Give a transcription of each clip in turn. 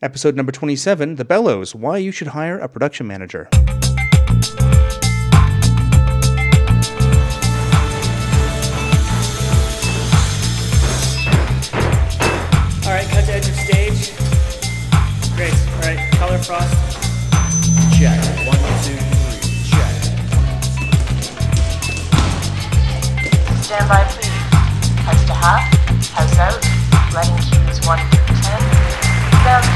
Episode number 27, The Bellows, Why You Should Hire a Production Manager. All right, cut to edge of stage. Great. All right, color frost. Check. 1, 2, 3. Check. Stand by, please. House to half. House out. Running queue is 1 through 10. Down queue is 1 through 10.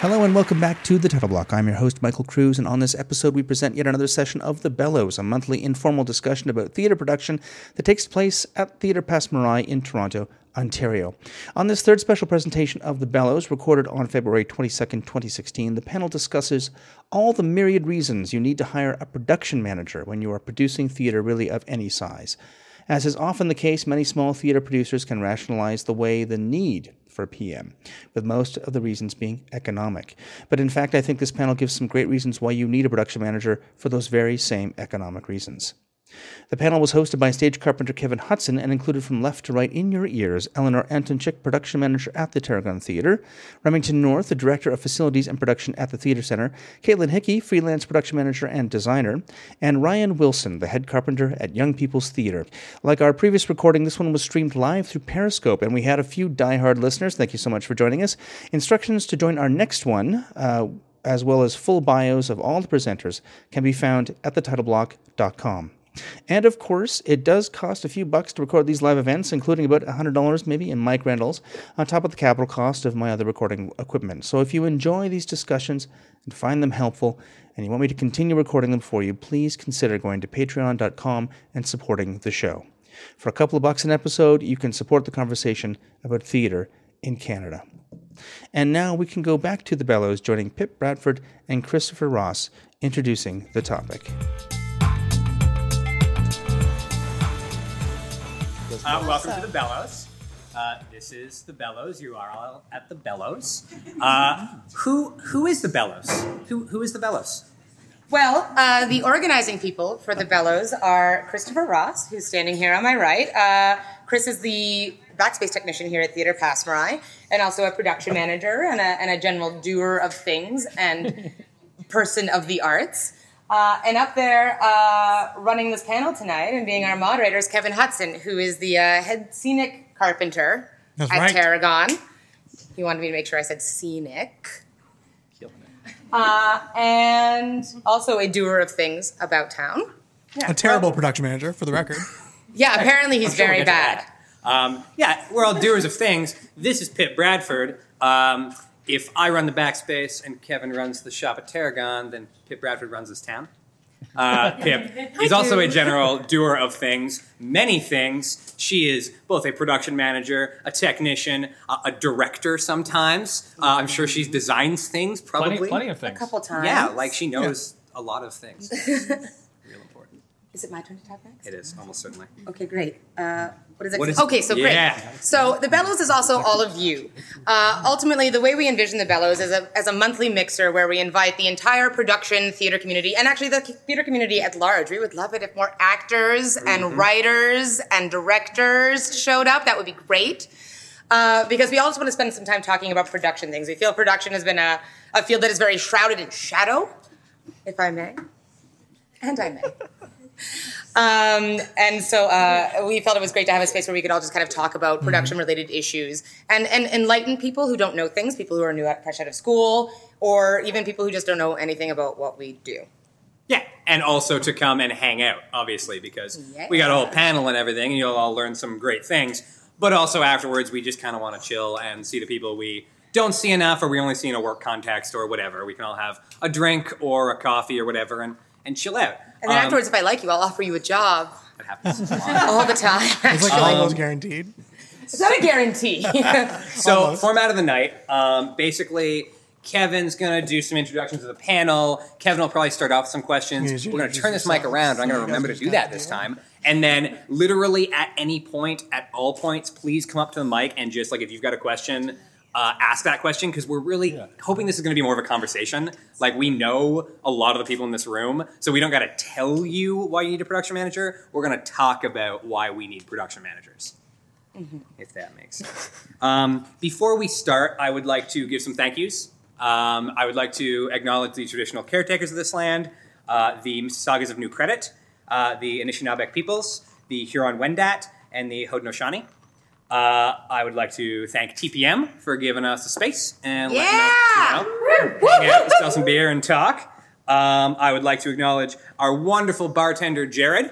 Hello and welcome back to The Tattle Block. I'm your host, Michael Cruz, and on this episode we present yet another session of The Bellows, a monthly informal discussion about theatre production that takes place at Theatre Passe Muraille in Toronto, Ontario. On this third special presentation of The Bellows, recorded on February 22nd, 2016, the panel discusses all the myriad reasons you need to hire a production manager when you are producing theatre really of any size. As is often the case, many small theatre producers can rationalize the way the need for a PM, with most of the reasons being economic. But in fact, I think this panel gives some great reasons why you need a production manager for those very same economic reasons. The panel was hosted by stage carpenter Kevin Hudson and included from left to right in your ears Eleanor Antonchik, production manager at the Tarragon Theatre, Remington North, the director of facilities and production at the Theatre Centre, Caitlin Hickey, freelance production manager and designer, and Ryan Wilson, the head carpenter at Young People's Theatre. Like our previous recording, this one was streamed live through Periscope, and we had a few diehard listeners. Thank you so much for joining us. Instructions to join our next one, as well as full bios of all the presenters, can be found at theTitleBlock.com. And of course, it does cost a few bucks to record these live events, including about $100 maybe in mic rentals, on top of the capital cost of my other recording equipment. So if you enjoy these discussions and find them helpful, and you want me to continue recording them for you, please consider going to patreon.com and supporting the show. For a couple of bucks an episode, you can support the conversation about theatre in Canada. And now we can go back to The Bellows, joining Pip Bradford and Christopher Ross, introducing the topic. Welcome to The Bellows. This is The Bellows. You are all at The Bellows. Who is The Bellows? Who is The Bellows? Well, the organizing people for The Bellows are Christopher Ross, who's standing here on my right. Chris is the backspace technician here at Theatre Passe Muraille, and also a production manager and a general doer of things and person of the arts. And up there running this panel tonight and being our moderator is Kevin Hudson, who is the head scenic carpenter at Tarragon. He wanted me to make sure I said scenic. And also a doer of things about town. Yeah. A terrible production manager, for the record. Yeah, apparently he's very bad. We're all doers of things. This is Pip Bradford. If I run the backspace and Kevin runs the shop at Tarragon, then Pip Bradford runs this town. Pip is also a general doer of things, many things. She is both a production manager, a technician, a director sometimes. I'm sure she designs things, probably. Plenty of things. A couple times. Yeah, like she knows a lot of things. Real important. Is it my turn to talk next? It is, almost certainly. Okay, great. Great. So The Bellows is also all of you. Ultimately, the way we envision The Bellows is as a monthly mixer where we invite the entire production theater community, and actually the theater community at large. We would love it if more actors and writers and directors showed up. That would be great. Because we also want to spend some time talking about production things. We feel production has been a field that is very shrouded in shadow, if I may. And I may. And so we felt it was great to have a space where we could all just kind of talk about production-related issues and enlighten people who don't know things, people who are fresh out of school, or even people who just don't know anything about what we do. Yeah, and also to come and hang out, obviously, because we got a whole panel and everything, and you'll all learn some great things. But also afterwards, we just kind of want to chill and see the people we don't see enough, or we only see in a work context or whatever. We can all have a drink or a coffee or whatever and chill out. And then afterwards, if I like you, I'll offer you a job. That happens a lot. All the time. It's like almost guaranteed. It's not a guarantee. So, format of the night. Basically, Kevin's going to do some introductions to the panel. Kevin will probably start off with some questions. We're going to turn this mic around. I'm going to remember to do that this time. And then literally at any point, at all points, please come up to the mic and just, like, if you've got a question, ask that question, because we're really hoping this is going to be more of a conversation. Like, we know a lot of the people in this room, so we don't got to tell you why you need a production manager. We're going to talk about why we need production managers. mm-hmm. if that makes sense. Before we start, I would like to give some thank yous. I would like to acknowledge the traditional caretakers of this land, the Mississaugas of New Credit, the Anishinaabek peoples, the Huron-Wendat, and the Haudenosaunee. I would like to thank TPM for giving us the space and letting us, hang out, sell some beer and talk. I would like to acknowledge our wonderful bartender, Jared.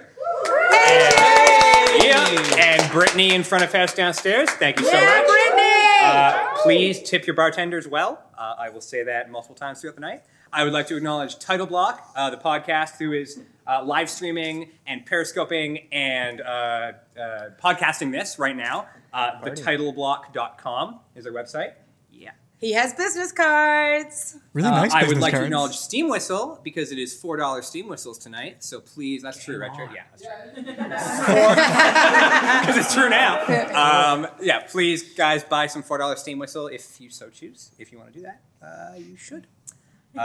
And Brittany in front of us downstairs. Thank you so much. Brittany! Please tip your bartenders well. I will say that multiple times throughout the night. I would like to acknowledge Title Block, the podcast, who is live streaming and periscoping and podcasting this right now. TheTitleBlock.com is their website. Yeah. He has business cards. Really nice business cards. I would like to acknowledge Steam Whistle, because it is $4 Steam Whistles tonight. So please, that's true, Richard. Yeah, that's true. Because it's true now. Yeah, please, guys, buy some $4 Steam Whistle if you so choose. If you want to do that, you should. And,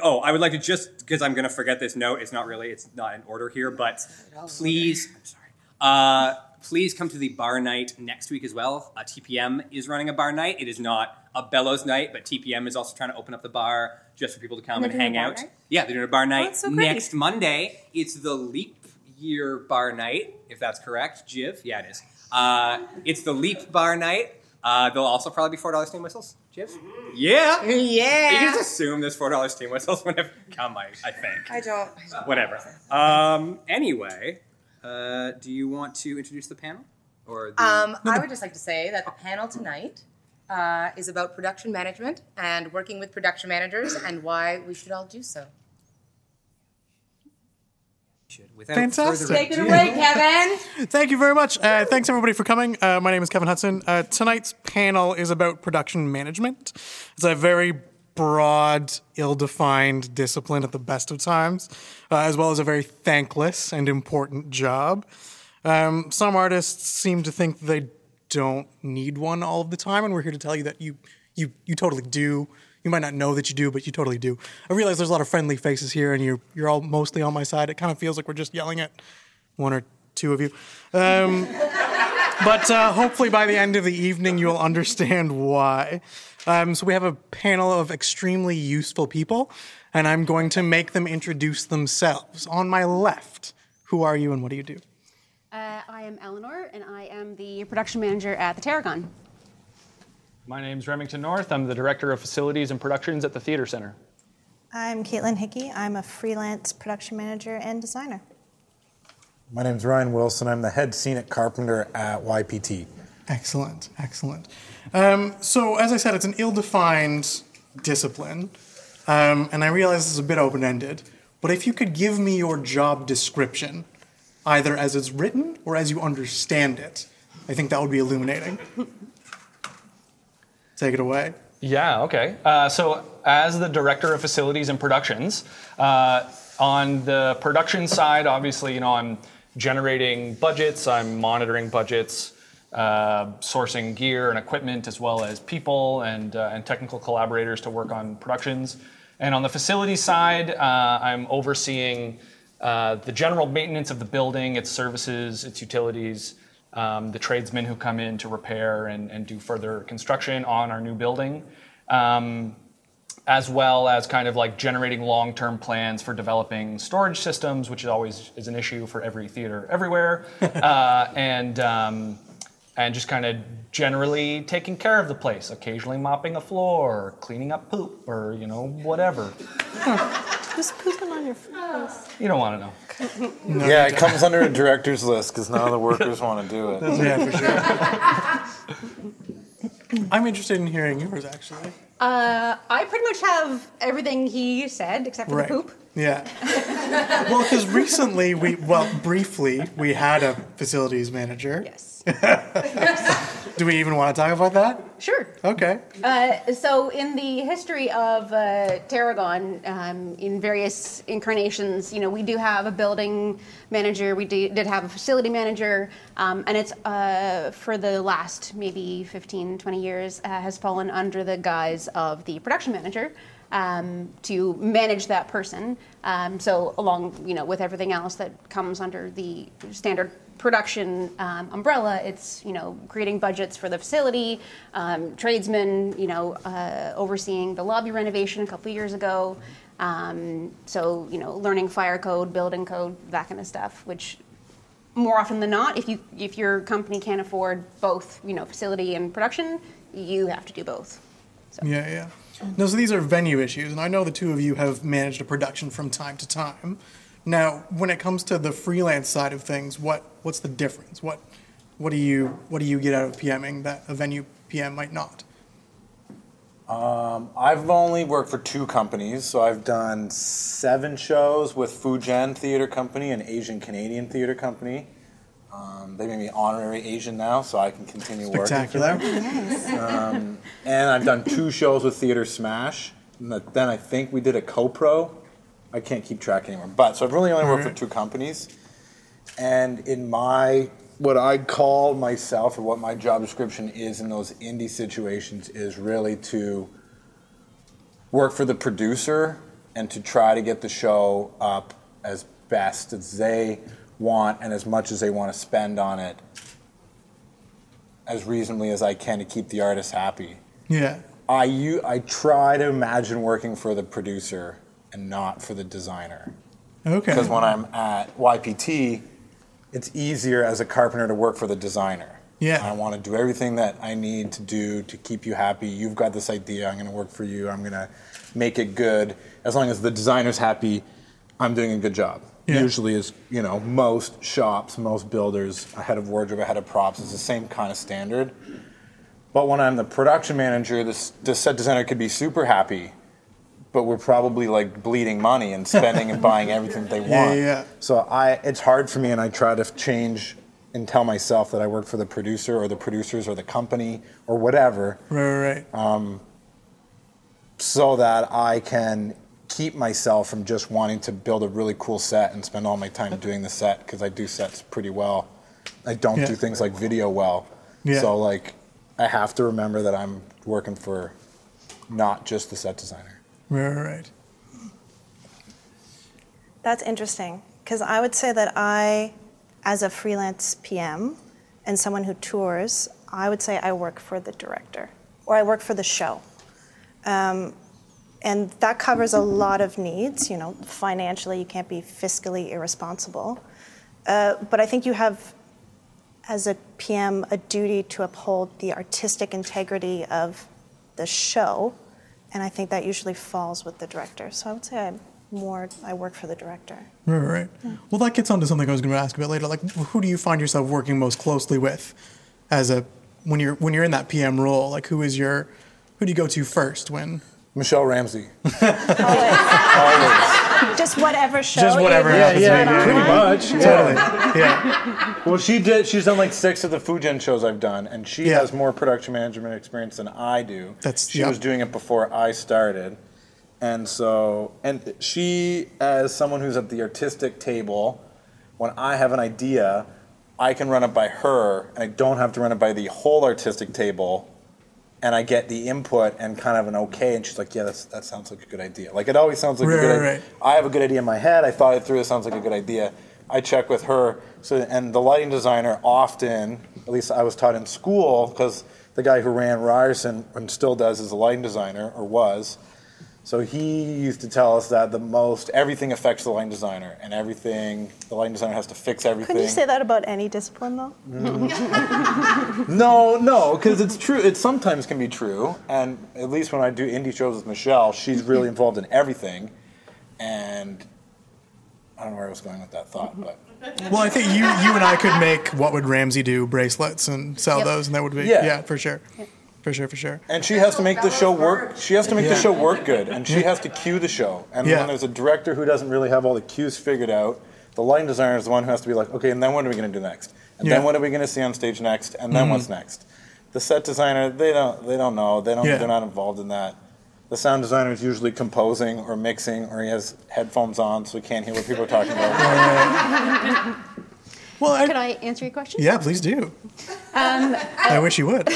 I would like to just, because I'm going to forget this note. It's not in order here, but please, I'm sorry. Please come to the bar night next week as well. TPM is running a bar night. It is not a Bellows night, but TPM is also trying to open up the bar just for people to come and hang out. Night? Yeah, they're doing a bar night next Monday. It's the Leap Year bar night, if that's correct. Jiv? Yeah, it is. It's the Leap bar night. They'll also probably be $4 Steam Whistles. Jiv? Yeah. Yeah. You just assume there's $4 Steam Whistles whenever you come, I think. I don't. Whatever. Anyway... do you want to introduce the panel? I would just like to say that the panel tonight is about production management and working with production managers and why we should all do so. Fantastic. Take it away, Kevin. Thank you very much. Thanks, everybody, for coming. My name is Kevin Hudson. Tonight's panel is about production management. It's a very broad, ill-defined discipline at the best of times, as well as a very thankless and important job. Some artists seem to think they don't need one all of the time, and we're here to tell you that you totally do. You might not know that you do, but you totally do. I realize there's a lot of friendly faces here, and you're all mostly on my side. It kind of feels like we're just yelling at one or two of you. But hopefully by the end of the evening, you'll understand why. So we have a panel of extremely useful people, and I'm going to make them introduce themselves. On my left, who are you and what do you do? I am Eleanor, and I am the production manager at the Tarragon. My name's Remington North. I'm the director of facilities and productions at the Theatre Centre. I'm Caitlin Hickey. I'm a freelance production manager and designer. My name's Ryan Wilson. I'm the head scenic carpenter at YPT. Excellent, excellent. So, as I said, it's an ill-defined discipline, and I realize this is a bit open-ended, but if you could give me your job description, either as it's written or as you understand it, I think that would be illuminating. Take it away. Yeah, okay. So, as the director of facilities and productions, on the production side, obviously, I'm generating budgets, I'm monitoring budgets, sourcing gear and equipment, as well as people and technical collaborators to work on productions. And on the facility side, I'm overseeing the general maintenance of the building, its services, its utilities, the tradesmen who come in to repair and do further construction on our new building, as well as kind of like generating long-term plans for developing storage systems, which always is an issue for every theater everywhere. And just kind of generally taking care of the place, occasionally mopping a floor, or cleaning up poop, or, whatever. Who's pooping on your face? You don't want to know. No, yeah, it comes under a director's list, because none of the workers want to do it. Yeah, for sure. I'm interested in hearing yours, actually. I pretty much have everything he said, except for the poop. Yeah. Well, because recently, briefly, we had a facilities manager. Yes. Do we even want to talk about that? Sure. Okay. So in the history of Tarragon, in various incarnations, we do have a building manager, we did have a facility manager, and it's for the last maybe 15, 20 years has fallen under the guise of the production manager. To manage that person, so along with everything else that comes under the standard production umbrella, it's, you know, creating budgets for the facility, tradesmen, you know, overseeing the lobby renovation a couple of years ago. So, you know, learning fire code, building code, that kind of stuff, which more often than not, if your company can't afford both, you know, facility and production, you have to do both. So. Yeah, yeah. No, so these are venue issues, and I know the two of you have managed a production from time to time. Now, when it comes to the freelance side of things, what's the difference? What do you get out of PMing that a venue PM might not? I've only worked for two companies, so I've done 7 shows with Fujian Theatre Company and Asian Canadian Theatre Company. They made me honorary Asian now, so I can continue working. Spectacular. And I've done 2 shows with Theater Smash. And then I think we did a co-pro. I can't keep track anymore. But so I've really only worked for 2 companies. And in my, what I call myself, or what my job description is in those indie situations, is really to work for the producer and to try to get the show up as best as they want and as much as they want to spend on it as reasonably as I can to keep the artist happy. Yeah. I try to imagine working for the producer and not for the designer. Okay. Because when I'm at YPT, it's easier as a carpenter to work for the designer. Yeah. I want to do everything that I need to do to keep you happy. You've got this idea. I'm going to work for you. I'm going to make it good. As long as the designer's happy, I'm doing a good job. Yeah. Usually is, you know, most shops, most builders, a head of wardrobe, a head of props, it's the same kind of standard. But when I'm the production manager, the set designer could be super happy, but we're probably like bleeding money and spending and buying everything that they want. Yeah, yeah. So it's hard for me, and I try to change and tell myself that I work for the producer or the producers or the company or whatever. Right. So that I can keep myself from just wanting to build a really cool set and spend all my time doing the set, because I do sets pretty well. I don't do things like video well. Yeah. So, like, I have to remember that I'm working for not just the set designer. Right. That's interesting, because I would say that I, as a freelance PM and someone who tours, I would say I work for the director, or I work for the show. And that covers a lot of needs. You know, financially, you can't be fiscally irresponsible. But I think you have, as a PM, a duty to uphold the artistic integrity of the show. And I think that usually falls with the director. So I would say I work for the director. Right. Yeah. Well, that gets onto something I was going to ask a bit later. Like, who do you find yourself working most closely with when you're in that PM role? Like, who do you go to first when... Michelle Ramsey. Always. Just whatever show. Just whatever. Yeah. Pretty much. Yeah. Totally. Yeah. Well, she's done like 6 of the Fujian shows I've done, and she has more production management experience than I do. She was doing it before I started. And so, and she, as someone who's at the artistic table, when I have an idea, I can run it by her, and I don't have to run it by the whole artistic table. And I get the input and kind of an okay, and she's like, yeah, that sounds like a good idea. Like, it always sounds like a good idea. I have a good idea in my head. I thought it through. It sounds like a good idea. I check with her. And the lighting designer often, at least I was taught in school, because the guy who ran Ryerson and still does is a lighting designer, or was. So he used to tell us that everything affects the lighting designer, and the lighting designer has to fix everything. Couldn't you say that about any discipline, though? Mm. No, because it's true. It sometimes can be true, and at least when I do indie shows with Michelle, she's really involved in everything, and I don't know where I was going with that thought, but... Well, I think you and I could make What Would Ramsey Do bracelets and sell those, and that would be... Yeah, for sure. Yep. For sure. And she has to make the show work. She has to make the show work good, and she has to cue the show. And when there's a director who doesn't really have all the cues figured out, the lighting designer is the one who has to be like, okay, and then what are we going to do next? And then what are we going to see on stage next? And then what's next? The set designer, they don't know. They're not involved in that. The sound designer is usually composing or mixing, or he has headphones on so he can't hear what people are talking about. Well, could I answer your question? Yeah, please do. I wish you would.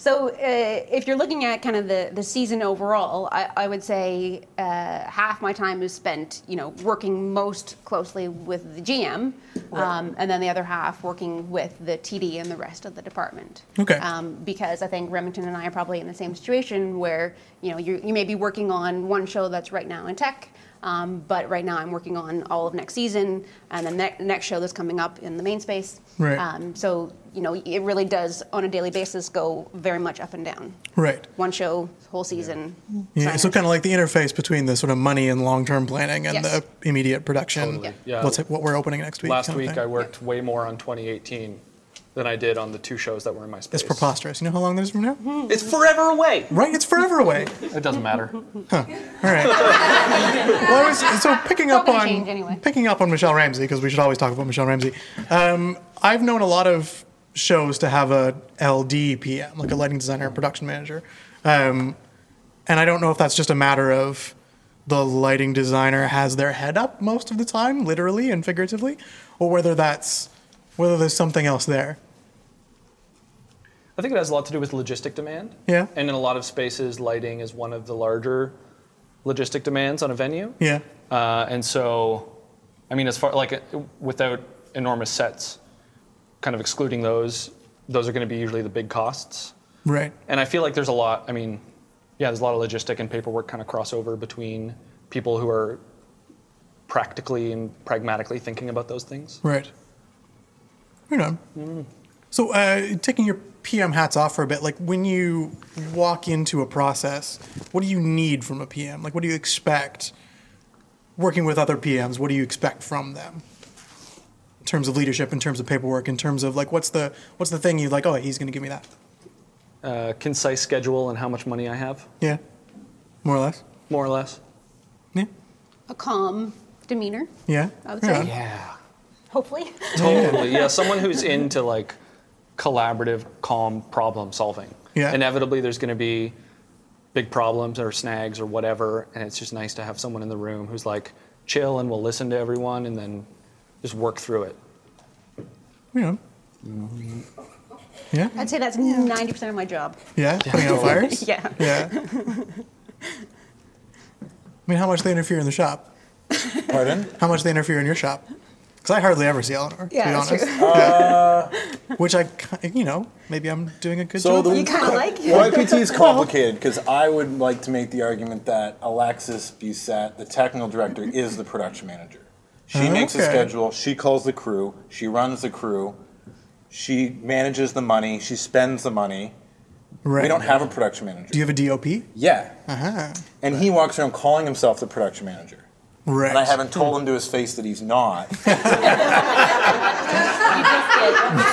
So if you're looking at kind of the season overall, I would say half my time is spent, you know, working most closely with the GM, and then the other half working with the TD and the rest of the department. Okay. Because I think Remington and I are probably in the same situation where, you know, you may be working on one show that's right now in tech, but right now I'm working on all of next season and the next show that's coming up in the main space. Right. So, you know, it really does on a daily basis go very much up and down. Right. One show, whole season. Yeah. So kind of like the interface between the sort of money and long-term planning and the immediate production. Totally. Yeah. What we're opening next week. Last week I worked way more on 2018 than I did on the two shows that were in my space. It's preposterous. You know how long that is from now? It's forever away. Right? It's forever away. It doesn't matter. Huh. All right. Well, picking up on Michelle Ramsey, because we should always talk about Michelle Ramsey. I've known a lot of shows to have a LDPM, like a lighting designer and production manager. And I don't know if that's just a matter of the lighting designer has their head up most of the time, literally and figuratively, or whether there's something else there. I think it has a lot to do with logistic demand. Yeah. And in a lot of spaces, lighting is one of the larger logistic demands on a venue. Yeah. And so, I mean, as far like without enormous sets, kind of excluding those are going to be usually the big costs. Right. And I feel like there's a lot. I mean, yeah, there's a lot of logistic and paperwork kind of crossover between people who are practically and pragmatically thinking about those things. Right. You know. Mm. So taking your PM hats off for a bit, like when you walk into a process, what do you need from a PM? Like what do you expect working with other PMs? What do you expect from them in terms of leadership, in terms of paperwork, in terms of like what's the thing you like, oh, he's going to give me that? Concise schedule and how much money I have. Yeah. More or less? More or less. Yeah. A calm demeanor. Yeah. I would say. Yeah. Hopefully. Totally, yeah. Someone who's into like collaborative, calm problem solving. Yeah. Inevitably, there's going to be big problems or snags or whatever, and it's just nice to have someone in the room who's like chill and will listen to everyone and then just work through it. Yeah. Mm-hmm. Yeah. I'd say that's 90% of my job. Yeah. Putting out fires. Yeah. Yeah. I mean, how much they interfere in the shop? Pardon? How much they interfere in your shop? Because I hardly ever see Eleanor, to be honest. Which I, you know, maybe I'm doing a good job. So you kind of like YPT is complicated because I would like to make the argument that Alexis Bissett, the technical director, is the production manager. She makes a schedule. She calls the crew. She runs the crew. She manages the money. She spends the money. Right. We don't have a production manager. Do you have a DOP? Yeah. Uh-huh. And he walks around calling himself the production manager. Right. And I haven't told him to his face that he's not.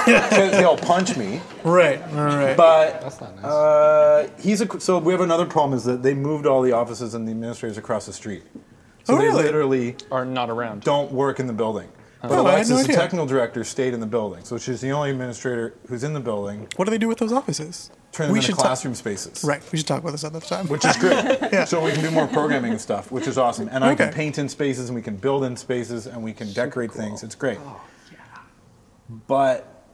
Because he'll punch me. Right. Right. But that's not nice. So we have another problem is that they moved all the offices and the administrators across the street. So they literally are not around. Don't work in the building. But Alexis, the technical director, stayed in the building, so she's the only administrator who's in the building. What do they do with those offices? Turn them into classroom spaces. Right. We should talk about this another time. Which is good. Yeah. So we can do more programming and stuff, which is awesome. And I can paint in spaces, and we can build in spaces, and we can decorate things. It's great. Oh, yeah. But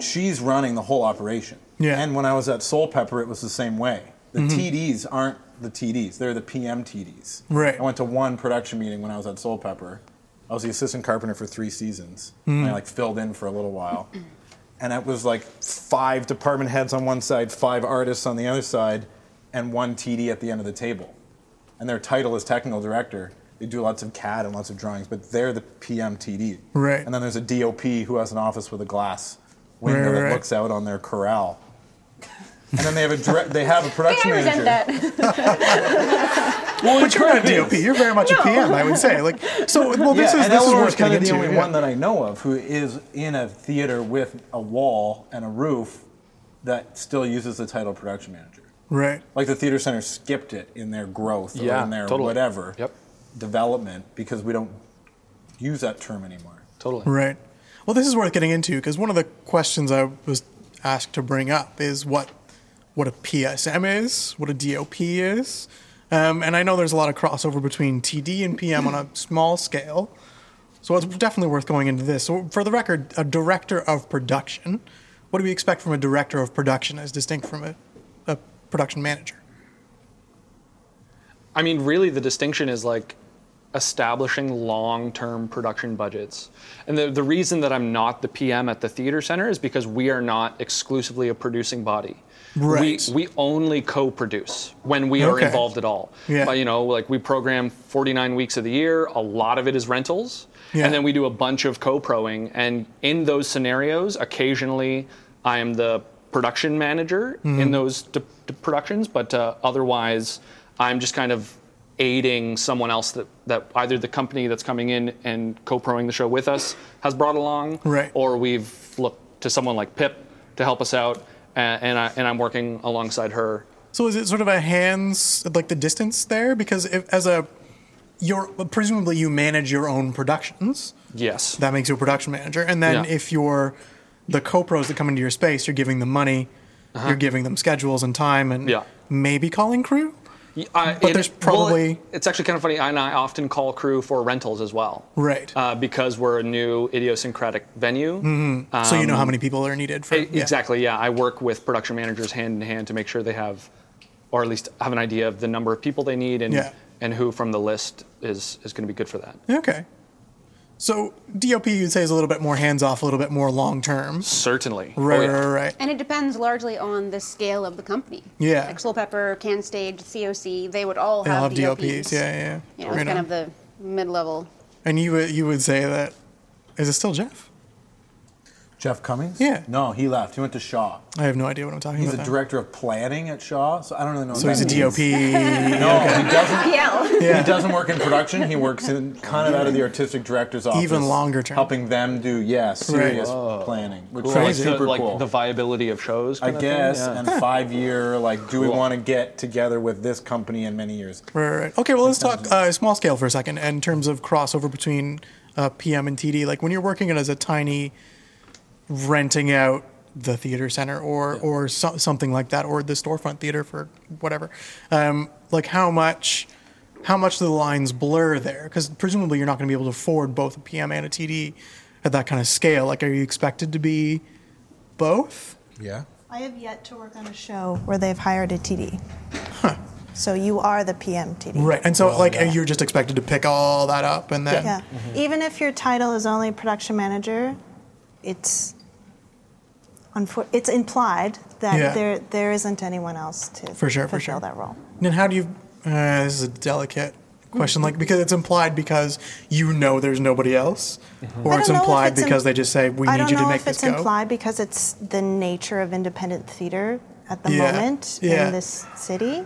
she's running the whole operation. Yeah. And when I was at Soul Pepper, it was the same way. The TDs aren't the TDs. They're the PM TDs. Right. I went to one production meeting when I was at Soul Pepper. I was the assistant carpenter for 3 seasons. And I filled in for a little while. And it was like 5 department heads on one side, 5 artists on the other side, and 1 TD at the end of the table. And their title is technical director. They do lots of CAD and lots of drawings, but they're the PM TD. Right. And then there's a DOP who has an office with a glass window that looks out on their corral. And then they have a production manager. I resent that. But you're not a DOP. You're very much a PM, I would say. Like, this is where it's kind of the only one that I know of who is in a theater with a wall and a roof that still uses the title production manager. Right. Like the Theatre Centre skipped it in their growth or in their whatever development because we don't use that term anymore. Totally. Right. Well, this is worth getting into because one of the questions I was asked to bring up is what a PSM is, what a DOP is. And I know there's a lot of crossover between TD and PM on a small scale. So it's definitely worth going into this. So for the record, a director of production What do we expect from a director of production as distinct from a production manager? I mean, really, the distinction is like establishing long-term production budgets. And the reason that I'm not the PM at the Theatre Centre is because we are not exclusively a producing body. Right. We only co-produce when we are involved at all. Yeah. But, you know, like we program 49 weeks of the year. A lot of it is rentals. Yeah. And then we do a bunch of co-proing. And in those scenarios, occasionally I am the production manager in those productions. But otherwise, I'm just kind of aiding someone else that either the company that's coming in and co-proing the show with us has brought along. Right. Or we've looked to someone like Pip to help us out. And I'm working alongside her. So is it sort of a hands, like the distance there? Because presumably you manage your own productions. Yes. That makes you a production manager. And then if you're the co-pros that come into your space, you're giving them money, you're giving them schedules and time, and maybe calling crew? But there's probably... Well, it's actually kind of funny. I and I often call crew for rentals as well. Right. Because we're a new idiosyncratic venue. Mm-hmm. So you know how many people are needed. Exactly, yeah. I work with production managers hand in hand to make sure they have, or at least have an idea of the number of people they need and who from the list is going to be good for that. Okay. So DOP, you'd say, is a little bit more hands-off, a little bit more long-term. Certainly. Right. And it depends largely on the scale of the company. Yeah. Like Soul Pepper, CanStage, COC, they would all have DOPs. You know, it's kind of the mid-level. And you would say that, is it still Jeff? Jeff Cummings? Yeah. No, he left. He went to Shaw. I have no idea what I'm talking about. He's a director of planning at Shaw, so I don't really know what that means. So he's a DOP. No, he doesn't work in production. He works in kind of out of the artistic director's office. Even longer term. Helping them do, serious planning. Which is super cool. The viability of shows kind of thing? I guess, and 5-year, do we want to get together with this company in many years? Right. Okay, well, let's talk small scale for a second in terms of crossover between PM and TD. Like, when you're working it as a tiny... renting out the Theatre Centre or something like that, or the storefront theatre for whatever. How much do the lines blur there? Because presumably you're not going to be able to afford both a PM and a TD at that kind of scale. Like, are you expected to be both? Yeah. I have yet to work on a show where they've hired a TD. Huh. So you are the PM TD. Right. And so you're just expected to pick all that up and then... Yeah. Mm-hmm. Even if your title is only production manager... It's implied that there isn't anyone else to fulfill that role. And how do you? This is a delicate question, because it's implied because you know there's nobody else, or it's implied because they just say we need you to make this go. I don't know if it's implied because it's the nature of independent theater at the moment in this city,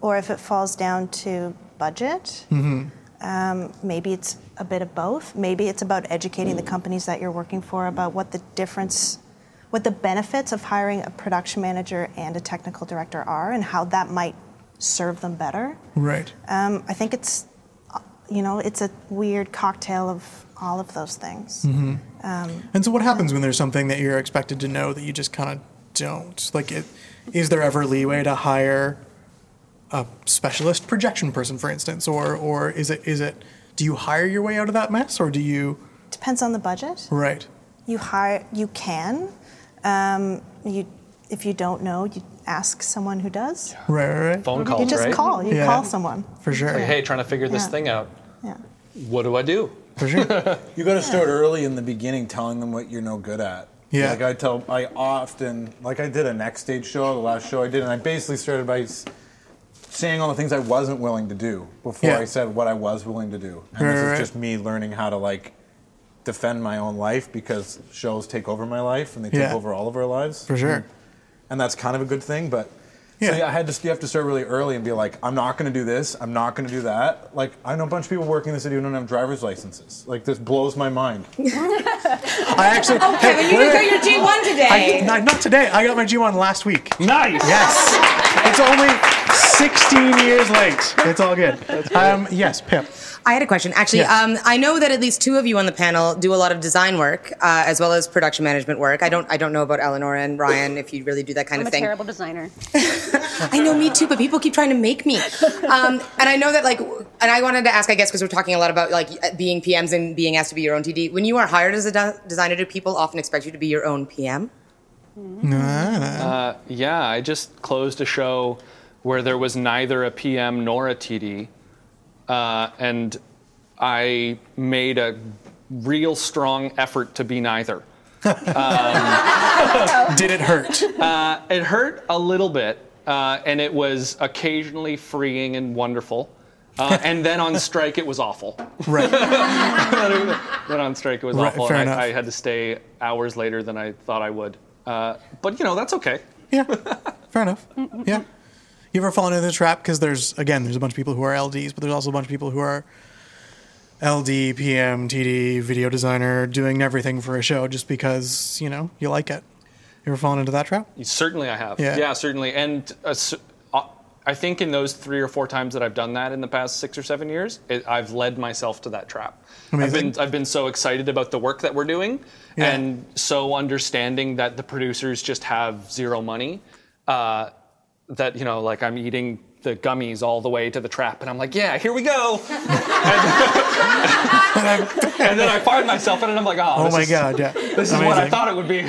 or if it falls down to budget. Mm-hmm. Maybe it's a bit of both. Maybe it's about educating the companies that you're working for about what the benefits of hiring a production manager and a technical director are and how that might serve them better. Right. I think it's, it's a weird cocktail of all of those things. Mm-hmm. And so what happens when there's something that you're expected to know that you just kind of don't? Is there ever leeway to hire... a specialist projection person, for instance, or is it? Do you hire your way out of that mess, or do you? Depends on the budget. Right. You can. If you don't know, you ask someone who does. Yeah. Right. Phone calls. You just call. You call someone. For sure. Like, hey, trying to figure this thing out. Yeah. What do I do? For sure. You got to start early in the beginning, telling them what you're no good at. Yeah. I did a next stage show, the last show I did, and I basically started by saying all the things I wasn't willing to do before I said what I was willing to do. And this is just me learning how to, defend my own life because shows take over my life and they take over all of our lives. For sure. And that's kind of a good thing, but... Yeah. So you have to start really early and be like, I'm not going to do this, I'm not going to do that. I know a bunch of people working in the city who don't have driver's licenses. This blows my mind. Kevin, you didn't get your G1 today. Not today. I got my G1 last week. Nice. Yes. It's only... 16 years late. It's all good. Yes, Pip. I had a question. Actually, yes. I know that at least two of you on the panel do a lot of design work as well as production management work. I don't know about Eleanor and Ryan if you really do that kind of thing. I'm a terrible designer. I know, me too, but people keep trying to make me. And I know that, like, and I wanted to ask, I guess, because we're talking a lot about, like, being PMs and being asked to be your own TD. When you are hired as a designer, do people often expect you to be your own PM? Yeah, I just closed a show where there was neither a PM nor a TD. And I made a real strong effort to be neither. Did it hurt? It hurt a little bit, and it was occasionally freeing and wonderful. And then on strike, it was awful. Right. Then on strike, it was awful, and I had to stay hours later than I thought I would. But, you know, that's okay. Yeah, fair enough. Yeah. You ever fall into the trap? Because there's a bunch of people who are LDs, but there's also a bunch of people who are LD, PM, TD, video designer, doing everything for a show just because, you know, you like it. You ever fallen into that trap? Certainly I have. Yeah certainly. And I think in those 3 or 4 times that I've done that in the past 6 or 7 years, I've led myself to that trap. Amazing. I've been so excited about the work that we're doing and so understanding that the producers just have zero money. That, you know, like, I'm eating the gummies all the way to the trap, and I'm like, yeah, here we go. And then I find myself in it, and I'm like, this is amazing. What I thought it would be.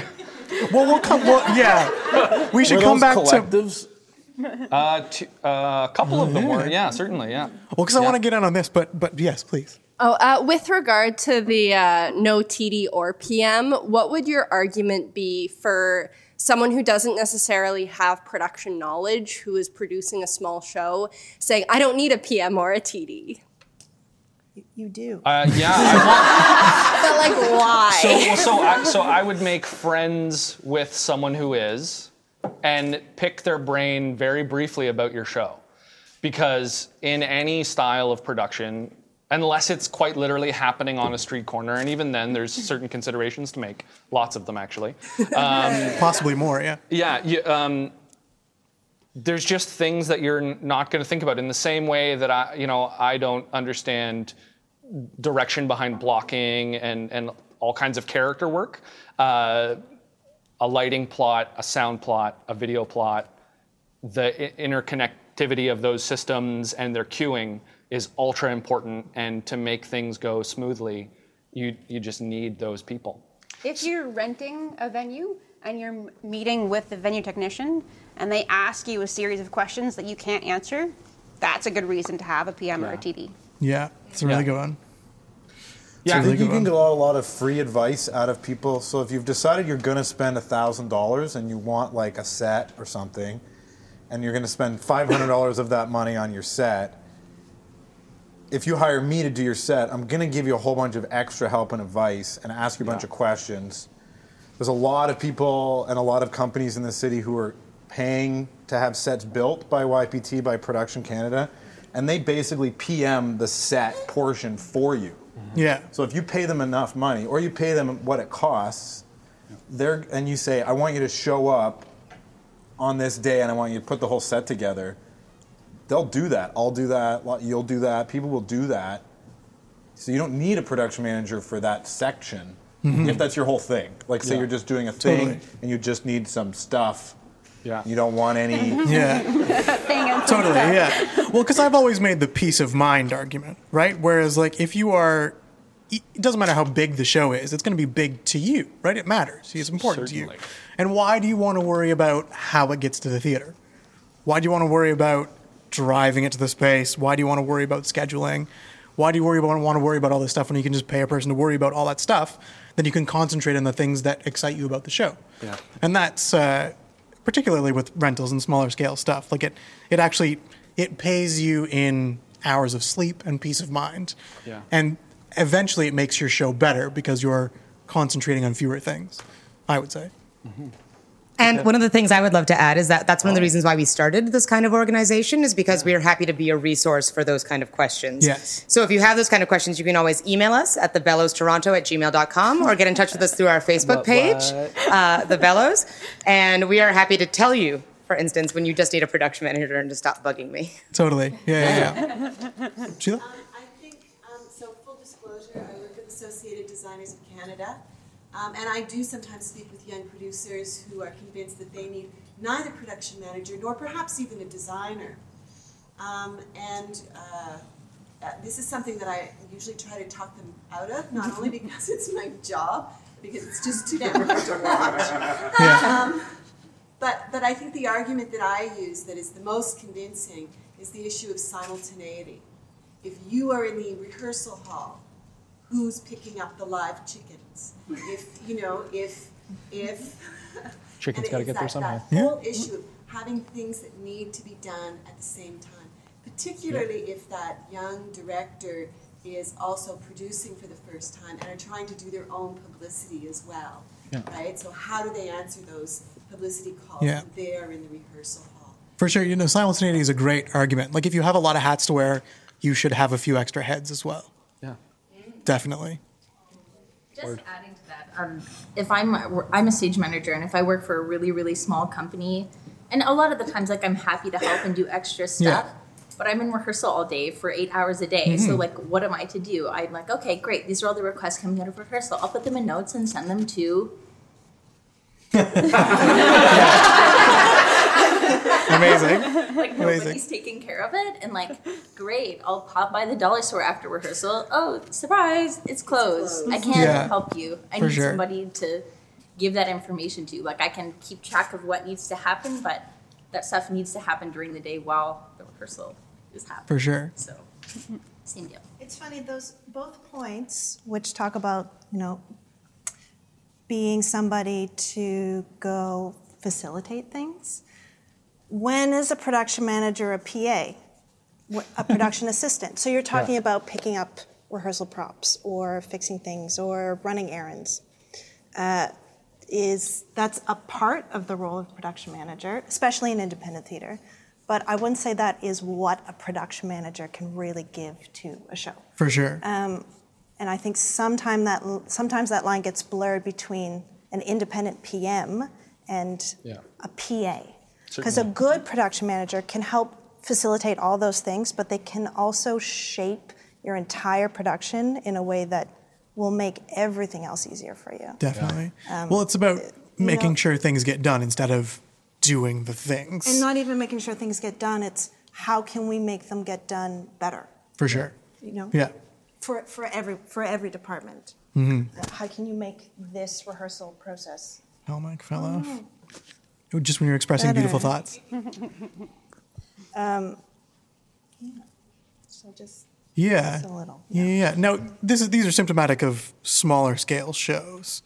Well, we should come back collectives? To... a couple of them were, yeah, certainly, yeah. Well, because I want to get in on this, but yes, please. Oh, with regard to the no TD or PM, what would your argument be for... someone who doesn't necessarily have production knowledge, who is producing a small show, saying, I don't need a PM or a TD? You do. I want... But, like, why? So I would make friends with someone who is and pick their brain very briefly about your show. Because in any style of production, unless it's quite literally happening on a street corner, and even then, there's certain considerations to make. Lots of them, actually. Possibly more, yeah. Yeah. There's just things that you're not going to think about. In the same way that I don't understand direction behind blocking and all kinds of character work. A lighting plot, a sound plot, a video plot, the interconnectivity of those systems and their cueing is ultra important, and to make things go smoothly, you just need those people. If you're renting a venue and you're meeting with the venue technician and they ask you a series of questions that you can't answer, that's a good reason to have a PM or a TD. Yeah, it's a really good one. Yeah, I think you can get a lot of free advice out of people. So if you've decided you're going to spend $1,000 and you want, like, a set or something, and you're going to spend $500 of that money on your set, if you hire me to do your set, I'm going to give you a whole bunch of extra help and advice and ask you a bunch of questions. There's a lot of people and a lot of companies in the city who are paying to have sets built by YPT, by Production Canada, and they basically PM the set portion for you. Mm-hmm. Yeah. So if you pay them enough money, or you pay them what it costs, and you say, I want you to show up on this day and I want you to put the whole set together, they'll do that. I'll do that. You'll do that. People will do that. So you don't need a production manager for that section, if that's your whole thing. Like, say you're just doing a thing, and you just need some stuff. Yeah. You don't want any... Totally, yeah. Well, because I've always made the peace of mind argument, right? Whereas, like, if you are... It doesn't matter how big the show is. It's going to be big to you, right? It matters. It's important to you. And why do you want to worry about how it gets to the theater? Why do you want to worry about... driving it to the space? Why do you want to worry about scheduling? Why do you want to worry about all this stuff when you can just pay a person to worry about all that stuff? Then you can concentrate on the things that excite you about the show. Yeah. And that's particularly with rentals and smaller scale stuff. Like, it actually pays you in hours of sleep and peace of mind. Yeah. And eventually it makes your show better because you're concentrating on fewer things, I would say. Mm-hmm. And one of the things I would love to add is that that's one of the reasons why we started this kind of organization, is because we are happy to be a resource for those kind of questions. Yes. So if you have those kind of questions, you can always email us at thebellowstoronto@gmail.com or get in touch with us through our Facebook page, The Bellows. And we are happy to tell you for instance, when you just need a production manager and to stop bugging me. Totally. Yeah, yeah, yeah. Sheila? I think, so full disclosure, I work with Associated Designers of Canada, and I do sometimes speak with young producers who are convinced that they need neither production manager nor perhaps even a designer. This is something that I usually try to talk them out of, not only because it's my job, because it's just too damn hard to watch. Yeah. But I think the argument that I use that is the most convincing is the issue of simultaneity. If you are in the rehearsal hall, who's picking up the live chickens? If chickens got to get there somehow. That whole issue of having things that need to be done at the same time, particularly if that young director is also producing for the first time and are trying to do their own publicity as well, right? So how do they answer those publicity calls when they're in the rehearsal hall? For sure, simultaneity is a great argument. Like if you have a lot of hats to wear, you should have a few extra heads as well. Yeah. Definitely. Just adding to that, if I'm a stage manager and if I work for a really, really small company, and a lot of the times like I'm happy to help and do extra stuff, but I'm in rehearsal all day for 8 hours a day. Mm-hmm. So, like, what am I to do? I'm like, okay, great. These are all the requests coming out of rehearsal. I'll put them in notes and send them to... Amazing. Like, nobody's taking care of it. And, like, great. I'll pop by the dollar store after rehearsal. Oh, surprise. It's closed. I can't help you. I need somebody to give that information to. Like, I can keep track of what needs to happen, but that stuff needs to happen during the day while the rehearsal is happening. For sure. So, same deal. It's funny, those both points, which talk about, being somebody to go facilitate things. When is a production manager a PA, a production assistant? So you're talking about picking up rehearsal props or fixing things or running errands. That's a part of the role of production manager, especially in independent theater. But I wouldn't say that is what a production manager can really give to a show. For sure. And I think sometimes that line gets blurred between an independent PM and a PA. Because a good production manager can help facilitate all those things, but they can also shape your entire production in a way that will make everything else easier for you. Definitely. Well, it's about making sure things get done instead of doing the things. And not even making sure things get done, it's how can we make them get done better? For sure. Yeah. For every department. Mm-hmm. How can you make this rehearsal process? Hell, Mike fell off. Just when you're expressing beautiful thoughts. So just... Yeah. Just a little. Yeah. Yeah. Now, these are symptomatic of smaller scale shows,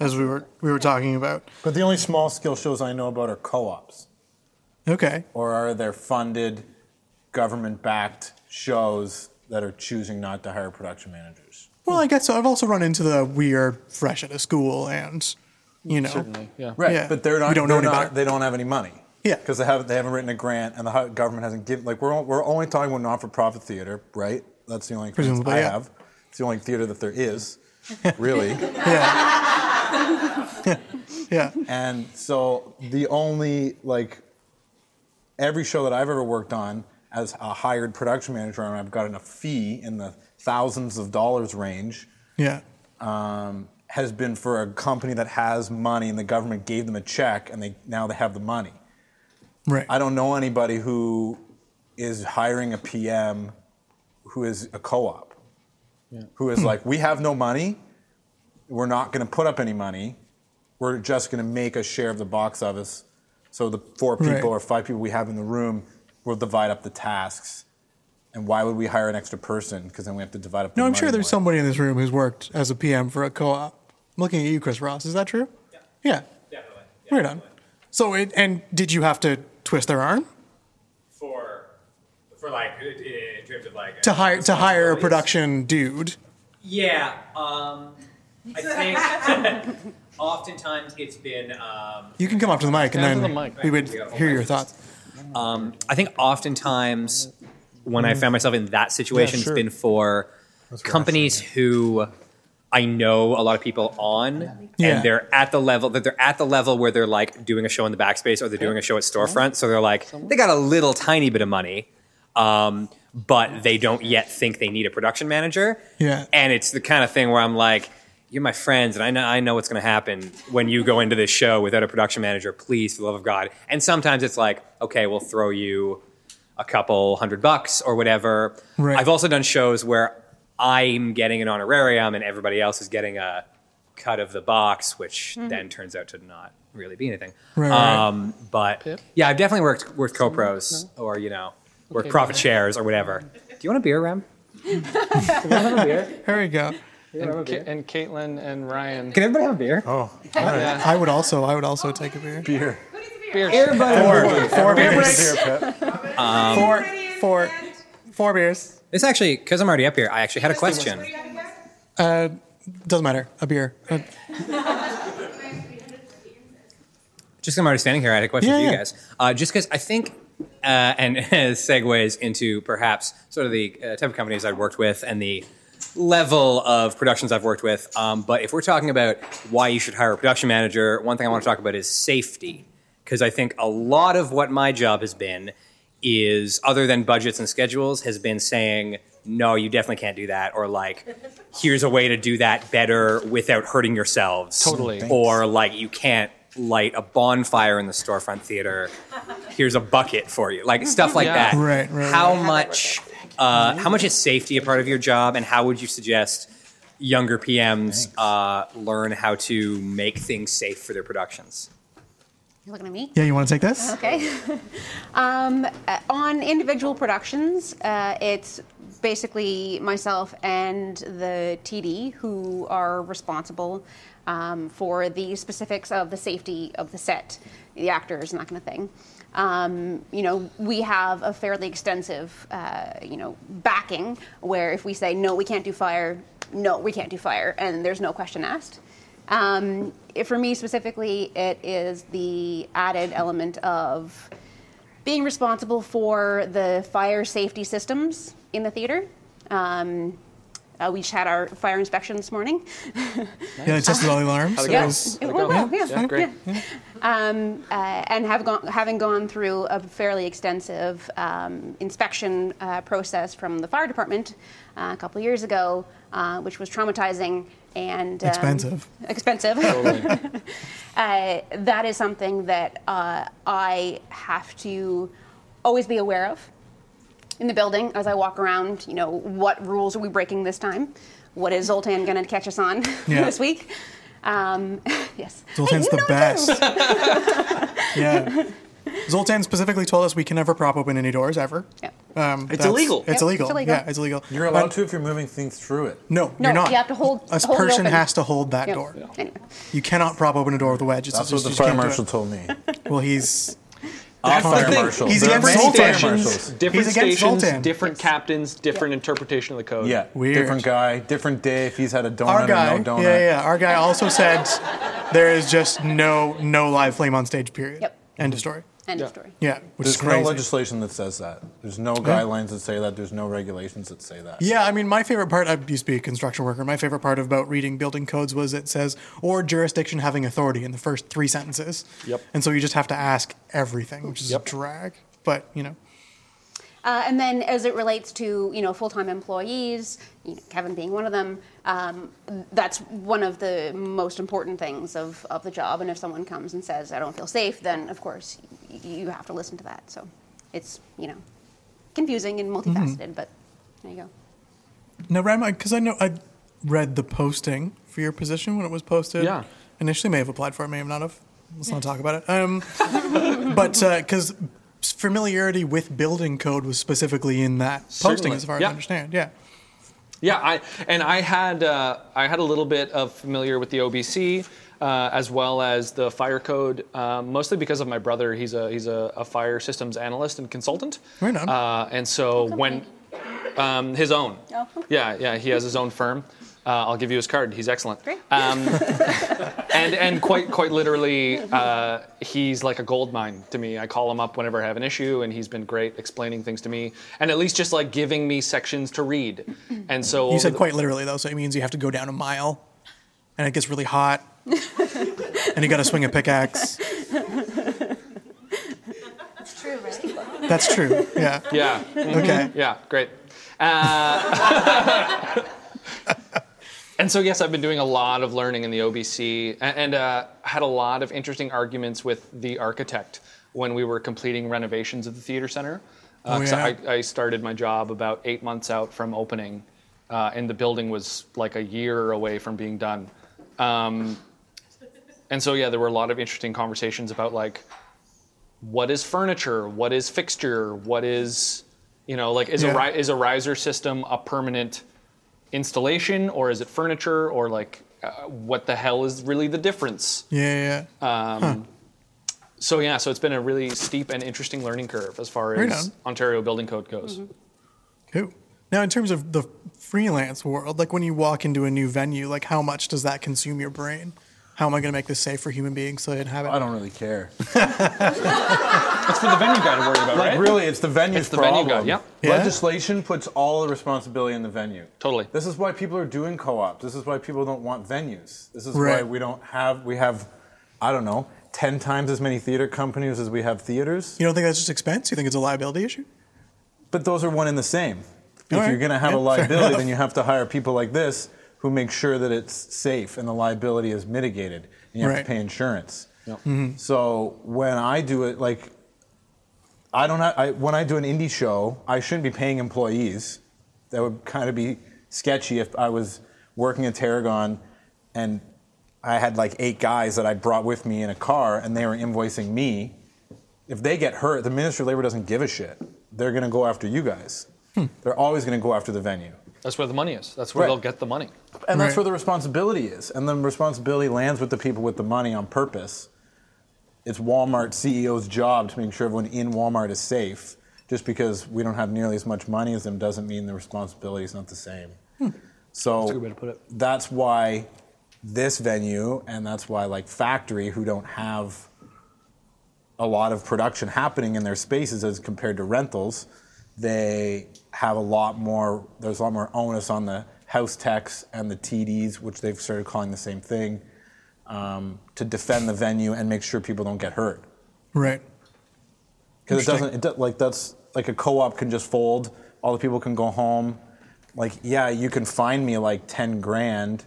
as we were talking about. But the only small scale shows I know about are co-ops. Okay. Or are there funded, government-backed shows that are choosing not to hire production managers? Well, I guess so. I've also run into the we are fresh out of school and, certainly. Yeah. Right. Yeah. But they're not. We don't know anybody. They don't have any money. Yeah, because they haven't written a grant, and the government hasn't given. Like we're only talking about non-for-profit theater, right? That's the only thing I have. It's the only theater that there is, really. Yeah. Yeah. And so the only every show that I've ever worked on as a hired production manager, and I've gotten a fee in the thousands of dollars range. Yeah. Has been for a company that has money, and the government gave them a check, and now they have the money. Right. I don't know anybody who is hiring a PM who is a co-op, who is like, we have no money, we're not going to put up any money, we're just going to make a share of the box office, so the 4 people or 5 people we have in the room will divide up the tasks. And why would we hire an extra person? Because then we have to divide up the money. No, I'm sure there's somebody in this room who's worked as a PM for a co-op. I'm looking at you, Chris Ross. Is that true? Yeah. Yeah. Definitely. Yeah, right on. Definitely. So, and did you have to twist their arm? In terms of to hire a production dude. Yeah, I think oftentimes it's been. You can come up to the mic and then we would hear your thoughts. I think oftentimes when I found myself in that situation, it's been for companies who I know a lot of people on, and they're at the level that they're at the level where they're like doing a show in the backspace or they're doing a show at Storefront. So they're like, they got a little tiny bit of money, but they don't yet think they need a production manager. Yeah. And it's the kind of thing where I'm like, you're my friends, and I know what's going to happen when you go into this show without a production manager. Please, for the love of God. And sometimes it's like, okay, we'll throw you a couple $100 or whatever. Right. I've also done shows where I'm getting an honorarium and everybody else is getting a cut of the box, which then turns out to not really be anything. Right, right. But yeah, I've definitely worked co-pros or, you know, worked profit shares or whatever. Do you want a beer, Rem? Do you want to have a beer? Here we go. And Caitlin and Ryan. Can everybody have a beer? Oh, yeah. I would also take a beer. Beer. Who needs a beer? Everybody. Four beers. Four beers. It's actually, because I'm already up here, I actually had a question. Doesn't matter. A beer. Just because I'm already standing here, I had a question for you guys. Just because I think... and segues into perhaps sort of the type of companies I've worked with and the level of productions I've worked with. But if we're talking about why you should hire a production manager, one thing I want to talk about is safety. Because I think a lot of what my job has been is, other than budgets and schedules, has been saying, no, you definitely can't do that. Or like, here's a way to do that better without hurting yourselves. Totally. Or like, you can't light a bonfire in the Storefront Theater. Here's a bucket for you. Like, stuff like that. Right. How much is safety a part of your job, and how would you suggest younger PMs learn how to make things safe for their productions? You're looking at me? Yeah, you want to take this? Okay. On individual productions, it's basically myself and the TD who are responsible for the specifics of the safety of the set, the actors and that kind of thing. You know, we have a fairly extensive, backing where if we say, no, we can't do fire, and there's no question asked. For me specifically, it is the added element of being responsible for the fire safety systems in the theater. We just had our fire inspection this morning. Yeah, tested all the alarms. It went well, great. Yeah. And having gone through a fairly extensive inspection process from the fire department a couple years ago, which was traumatizing and expensive. Totally. That is something that I have to always be aware of. In the building, as I walk around, you know, what rules are we breaking this time? What is Zoltan going to catch us on this week? Yes. Zoltan's the best. Yeah. Zoltan specifically told us we can never prop open any doors, ever. Yeah. It's illegal. It's illegal. You're allowed to if you're moving things through it. No, you're not. You have to hold it open. A person has to hold that door. Yeah. Anyway. You cannot prop open a door with a wedge. That's what the fire marshal told me. Well, he's against Zoltan. Different stations, different captains, different interpretation of the code. Yeah, weird. Different guy, different day. If he's had a donut or no donut. Yeah. Our guy also said there is just no live flame on stage. Period. Yep. End of story. Yeah, which is crazy. There's no legislation that says that. There's no guidelines that say that. There's no regulations that say that. Yeah, I mean, my favorite part, I used to be a construction worker, my favorite part about reading building codes was it says, or jurisdiction having authority in the first three sentences. Yep. And so you just have to ask everything, which is a drag. But, you know. And then as it relates to, you know, full-time employees, you know, Kevin being one of them, that's one of the most important things of the job. And if someone comes and says, I don't feel safe, then, of course, you have to listen to that. So it's, you know, confusing and multifaceted, but there you go. Now, Ryan, because I know I read the posting for your position when it was posted. Yeah. Initially may have applied for it, may have not have. Let's not talk about it. But because... familiarity with building code was specifically in that posting, as far as I understand. I had a little bit of familiar with the OBC as well as the fire code, mostly because of my brother. He's a fire systems analyst and consultant. Right on. And so when his own, he has his own firm. I'll give you his card. He's excellent. Great. And quite literally, he's like a gold mine to me. I call him up whenever I have an issue, and he's been great explaining things to me, and at least just like giving me sections to read. And so you said quite literally though, so it means you have to go down a mile, and it gets really hot, and you got to swing a pickaxe. That's true, right? That's true. Yeah. Yeah. Mm-hmm. Okay. Yeah. Great. And so, yes, I've been doing a lot of learning in the OBC and had a lot of interesting arguments with the architect when we were completing renovations of the Theatre Centre. I started my job about 8 months out from opening, and the building was like a year away from being done. And so, yeah, there were a lot of interesting conversations about, like, what is furniture? What is fixture? What is... You know, like, is a riser system a permanent installation, or is it furniture, or like, what the hell is really the difference? Yeah. So it's been a really steep and interesting learning curve as far as Ontario Building Code goes. Mm-hmm. Cool. Now, in terms of the freelance world, like when you walk into a new venue, like how much does that consume your brain? How am I going to make this safe for human beings so they didn't have it? I don't really care. It's for the venue guy to worry about, right? Like, really, it's the venue's problem. It's the venue guy, yep. Yeah. Legislation puts all the responsibility in the venue. Totally. This is why people are doing co-ops. This is why people don't want venues. This is why we have, I don't know, 10 times as many theater companies as we have theaters. You don't think that's just expense? You think it's a liability issue? But those are one and the same. All if you're going to have a liability, then you have to hire people like this who make sure that it's safe and the liability is mitigated, and you have to pay insurance. Yep. Mm-hmm. So when I do it, like, when I do an indie show, I shouldn't be paying employees. That would kind of be sketchy if I was working at Tarragon and I had like 8 guys that I brought with me in a car and they were invoicing me. If they get hurt, the Ministry of Labor doesn't give a shit. They're going to go after you guys. They're always going to go after the venue. That's where the money is. That's where they'll get the money. And that's where the responsibility is. And the responsibility lands with the people with the money on purpose. It's Walmart CEO's job to make sure everyone in Walmart is safe. Just because we don't have nearly as much money as them doesn't mean the responsibility is not the same. So that's a good way to put it. That's why this venue and that's why like Factory, who don't have a lot of production happening in their spaces as compared to rentals, they have a lot more, there's a lot more onus on the house techs and the TDs, which they've started calling the same thing, to defend the venue and make sure people don't get hurt. Right. Because a co-op can just fold, all the people can go home. Like, yeah, you can fine me like 10 grand.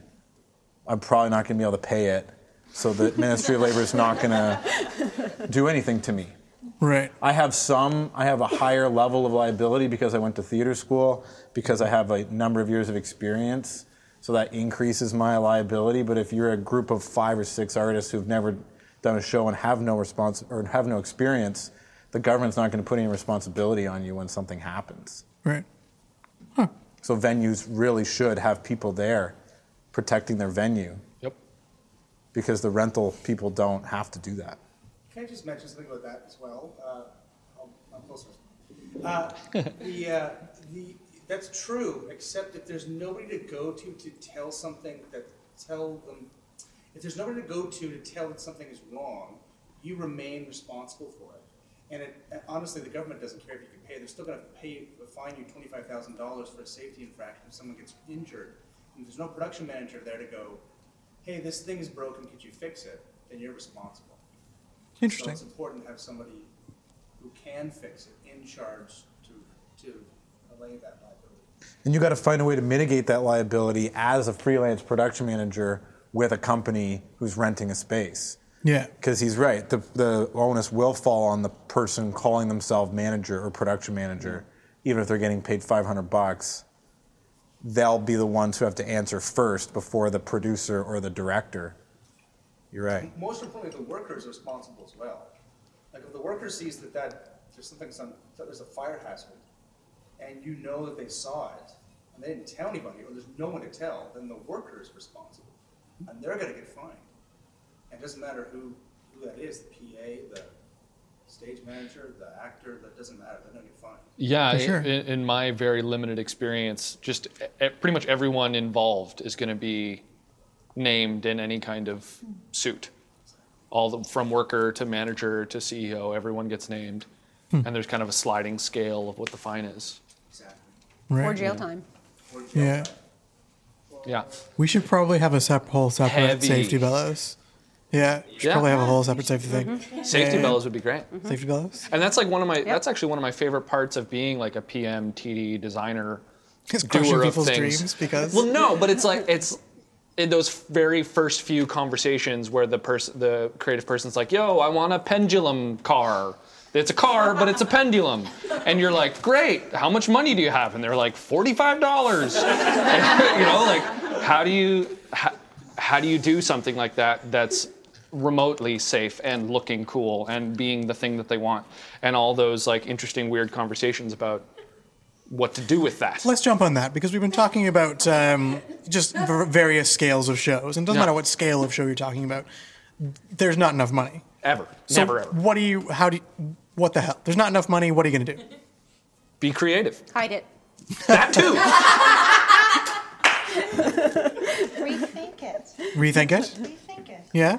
I'm probably not going to be able to pay it. So the Ministry of Labor is not going to do anything to me. Right. I have a higher level of liability because I went to theater school, because I have a number of years of experience, so that increases my liability. But if you're a group of 5 or 6 artists who've never done a show and have no response or have no experience, the government's not going to put any responsibility on you when something happens. Right. Huh. So venues really should have people there protecting their venue. Yep. Because the rental people don't have to do that. Can I just mention something about that as well? I'm closer. That's true, except if there's nobody to go to tell something that tell them, if there's nobody to go to tell that something is wrong, you remain responsible for it. And honestly, the government doesn't care if you can pay. They're still going to fine you $25,000 for a safety infraction if someone gets injured. And if there's no production manager there to go, hey, this thing is broken, could you fix it? Then you're responsible. Interesting. So it's important to have somebody who can fix it in charge to allay that liability. And you got to find a way to mitigate that liability as a freelance production manager with a company who's renting a space. Yeah. Because he's right. The onus will fall on the person calling themselves manager or production manager, even if they're getting paid $500. They'll be the ones who have to answer first before the producer or the director. You're right. Most importantly, the worker is responsible as well. Like if the worker sees that there's a fire hazard, and you know that they saw it, and they didn't tell anybody, or there's no one to tell, then the worker is responsible, and they're going to get fined. And it doesn't matter who that is, the PA, the stage stage manager, the actor, that doesn't matter. They know you're funny. Yeah, sure. In my very limited experience, just pretty much everyone involved is going to be named in any kind of suit. From worker to manager to CEO, everyone gets named. And there's kind of a sliding scale of what the fine is. Exactly. Right. Or jail time. Or jail time. Yeah. We should probably have a whole separate safety bellows. Yeah, you should probably have a whole separate safety thing. Mm-hmm. Safety bellows would be great. Mm-hmm. Safety bellows. And that's like that's actually one of my favorite parts of being like a PM, TD, designer, doer crushing people's of things. Dreams because well, no, but it's like it's in those very first few conversations where the creative person's like, "Yo, I want a pendulum car." It's a car, but it's a pendulum. And you're like, great, how much money do you have? And they're like, $45. You know, like, how do you do something like that that's remotely safe and looking cool and being the thing that they want? And all those, like, interesting, weird conversations about what to do with that. Let's jump on that, because we've been talking about just various scales of shows. And it doesn't matter what scale of show you're talking about. There's not enough money. Ever. So never, ever. What the hell? There's not enough money. What are you going to do? Be creative. Hide it. That too. Rethink it. Rethink it? Rethink it. Yeah?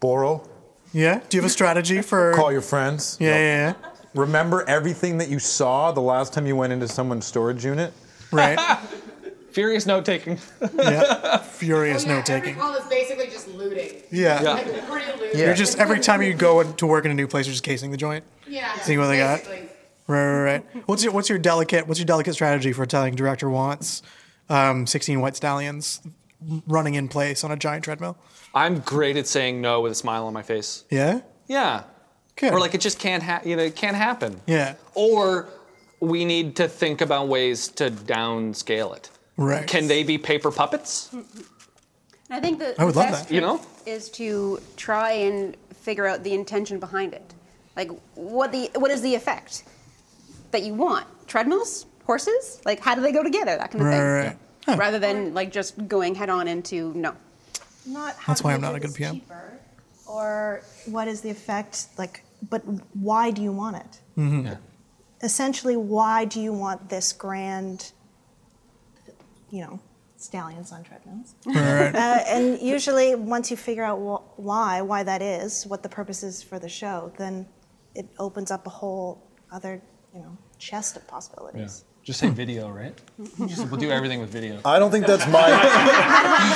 Borrow. Yeah? Do you have a strategy for... Call your friends. Yeah, yeah. Remember everything that you saw the last time you went into someone's storage unit? Right. Furious note-taking. Yeah, furious note-taking. Every call is basically just looting. Yeah. Like, were you looting? You're just, every time you go to work in a new place, you're just casing the joint. Yeah. Seeing what they got. Right. What's your delicate strategy for telling director wants 16 white stallions running in place on a giant treadmill? I'm great at saying no with a smile on my face. Yeah? Yeah. Good. Or like it just can't it can't happen. Yeah. Or we need to think about ways to downscale it. Right. Can they be paper puppets? I think the best is to try and figure out the intention behind it. Like, what is the effect that you want? Treadmills? Horses? Like, how do they go together? That kind of thing. Right. Yeah. Huh. Rather than, like, just going head-on into no. That's why I'm not a good PM. Cheaper, or what is the effect, like, but why do you want it? Mm-hmm. Yeah. Essentially, why do you want this grand... stallions on treadmills. Right. And usually once you figure out why that is, what the purpose is for the show, then it opens up a whole other, chest of possibilities. Yeah. Just say video, right? We'll do everything with video. I don't think that's my...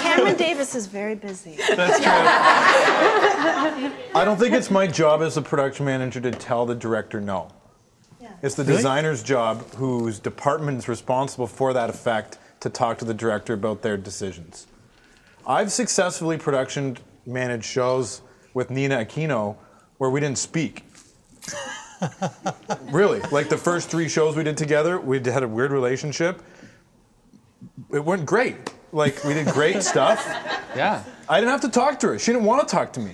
Cameron Davis is very busy. That's true. I don't think it's my job as a production manager to tell the director no. Yeah. It's the designer's job, whose department is responsible for that effect, to talk to the director about their decisions. I've successfully production managed shows with Nina Aquino where we didn't speak. Really, like the first 3 shows we did together, we had a weird relationship. It went great. Like, we did great stuff. Yeah. I didn't have to talk to her. She didn't want to talk to me.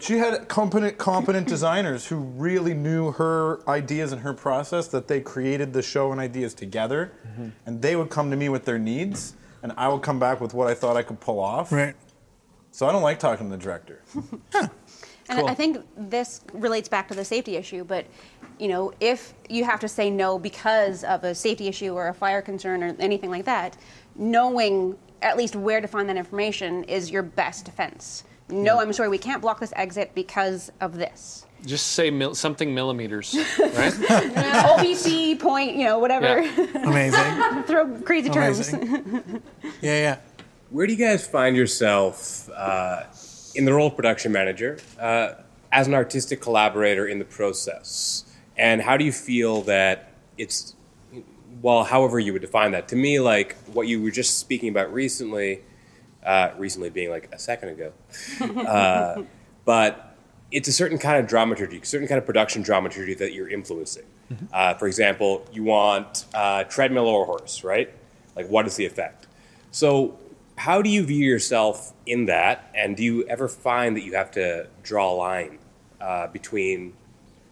She had competent designers who really knew her ideas and her process, that they created the show and ideas together, and they would come to me with their needs, and I would come back with what I thought I could pull off. Right. So I don't like talking to the director. Huh. And cool. I think this relates back to the safety issue, but, if you have to say no because of a safety issue or a fire concern or anything like that, knowing at least where to find that information is your best defense. No, I'm sorry, we can't block this exit because of this. Just say something millimeters, right? OBC point, whatever. Yeah. Amazing. Throw crazy terms. Yeah. Where do you guys find yourself in the role of production manager as an artistic collaborator in the process? And how do you feel that it's, however you would define that? To me, like what you were just speaking about recently being like a second ago. But it's a certain kind of dramaturgy, a certain kind of production dramaturgy that you're influencing. Mm-hmm. For example, you want treadmill or horse, right? Like, what is the effect? So how do you view yourself in that? And do you ever find that you have to draw a line between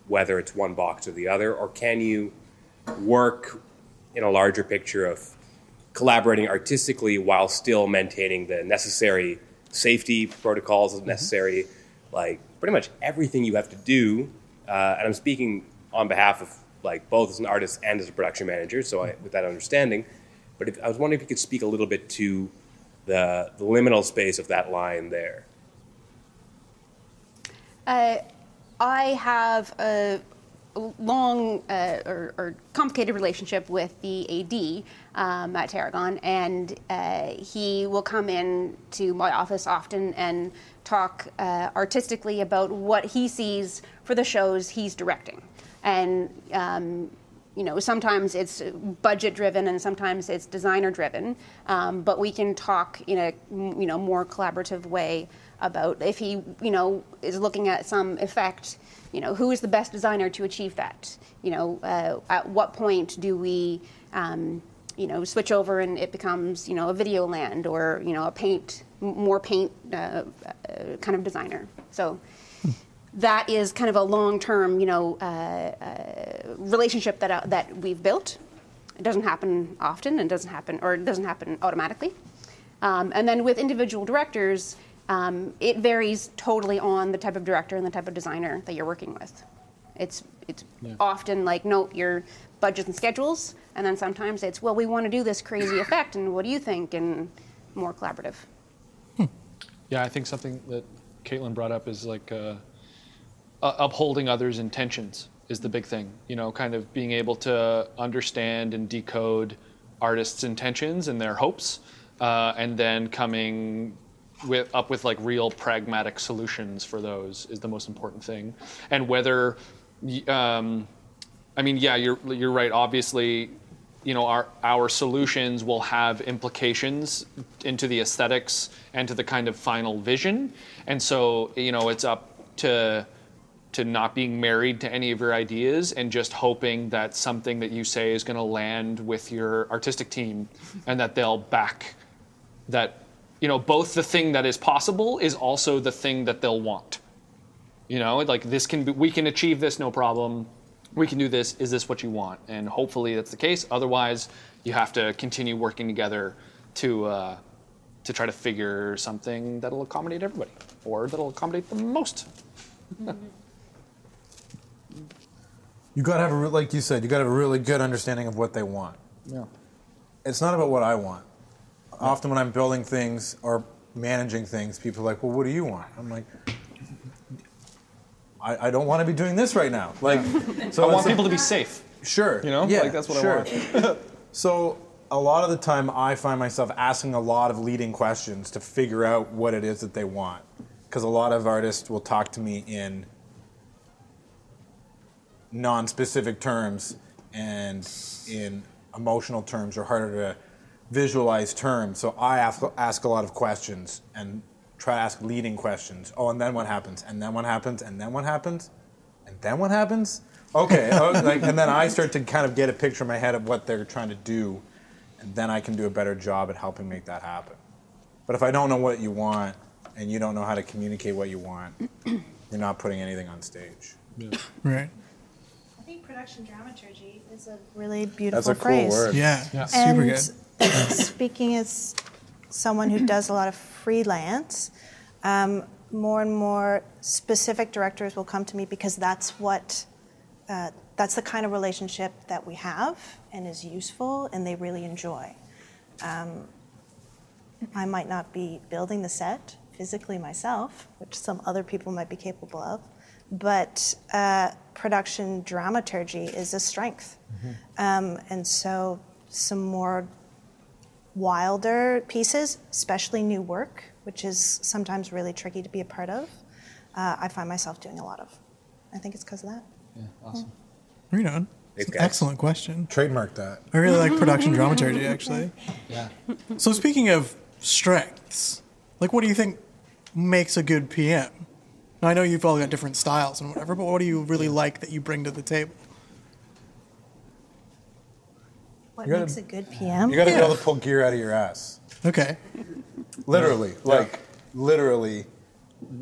whether it's one box or the other? Or can you work in a larger picture of collaborating artistically while still maintaining the necessary safety protocols, the necessary, like, pretty much everything you have to do And I'm speaking on behalf of both as an artist and as a production manager, so with that understanding. But I was wondering if you could speak a little bit to the liminal space of that line there. I have a long or complicated relationship with the AD at Tarragon, and he will come in to my office often and talk artistically about what he sees for the shows he's directing. And you know, sometimes it's budget driven and sometimes it's designer driven, but we can talk in a more collaborative way about if he is looking at some effect, who is the best designer to achieve that, at what point do we switch over and it becomes a video land or a paint kind of designer. So that is kind of a long-term, relationship that we've built. It doesn't happen often, and doesn't happen automatically. And then with individual directors, it varies totally on the type of director and the type of designer that you're working with. It's often like, note your budgets and schedules, and then sometimes it's, well, we want to do this crazy effect, and what do you think? And more collaborative. Yeah, I think something that Caitlin brought up is like. Upholding others' intentions is the big thing, kind of being able to understand and decode artists' intentions and their hopes, and then coming up with like real pragmatic solutions for those is the most important thing. And whether, you're right. Obviously, our solutions will have implications into the aesthetics and to the kind of final vision. And so, it's up to not being married to any of your ideas and just hoping that something that you say is going to land with your artistic team and that they'll back that, both the thing that is possible is also the thing that they'll want. This can be, we can achieve this, no problem. We can do this. Is this what you want? And hopefully that's the case. Otherwise, you have to continue working together to try to figure something that'll accommodate everybody or that'll accommodate the most. You gotta have like you said, you gotta have a really good understanding of what they want. Yeah. It's not about what I want. Yeah. Often when I'm building things or managing things, people are like, well, what do you want? I'm like, I don't want to be doing this right now. So I want people to be safe. Sure. Yeah, that's what I want. So a lot of the time I find myself asking a lot of leading questions to figure out what it is that they want. Because a lot of artists will talk to me in non-specific terms and in emotional terms or harder to visualize terms. So I ask a lot of questions and try to ask leading questions. Oh, and then what happens? And then what happens? And then what happens? And then what happens? Okay. And then I start to kind of get a picture in my head of what they're trying to do, and then I can do a better job at helping make that happen. But if I don't know what you want and you don't know how to communicate what you want, you're not putting anything on stage. Yeah. Right. I think production dramaturgy is a really beautiful phrase. That's a cool word. Yeah. Super good. Speaking as someone who does a lot of freelance, more and more specific directors will come to me because that's the kind of relationship that we have and is useful and they really enjoy. I might not be building the set physically myself, which some other people might be capable of, but production dramaturgy is a strength. Mm-hmm. And so some more wilder pieces, especially new work, which is sometimes really tricky to be a part of, I find myself doing a lot of. I think it's because of that. Yeah, awesome. Yeah. Right on. It's an excellent question. Trademark that. I really like production dramaturgy, actually. Yeah. So speaking of strengths, what do you think makes a good PM? I know you've all got different styles and whatever, but what do you really like that you bring to the table? What makes a good PM? You got to be able to pull gear out of your ass. Okay. Literally. Literally.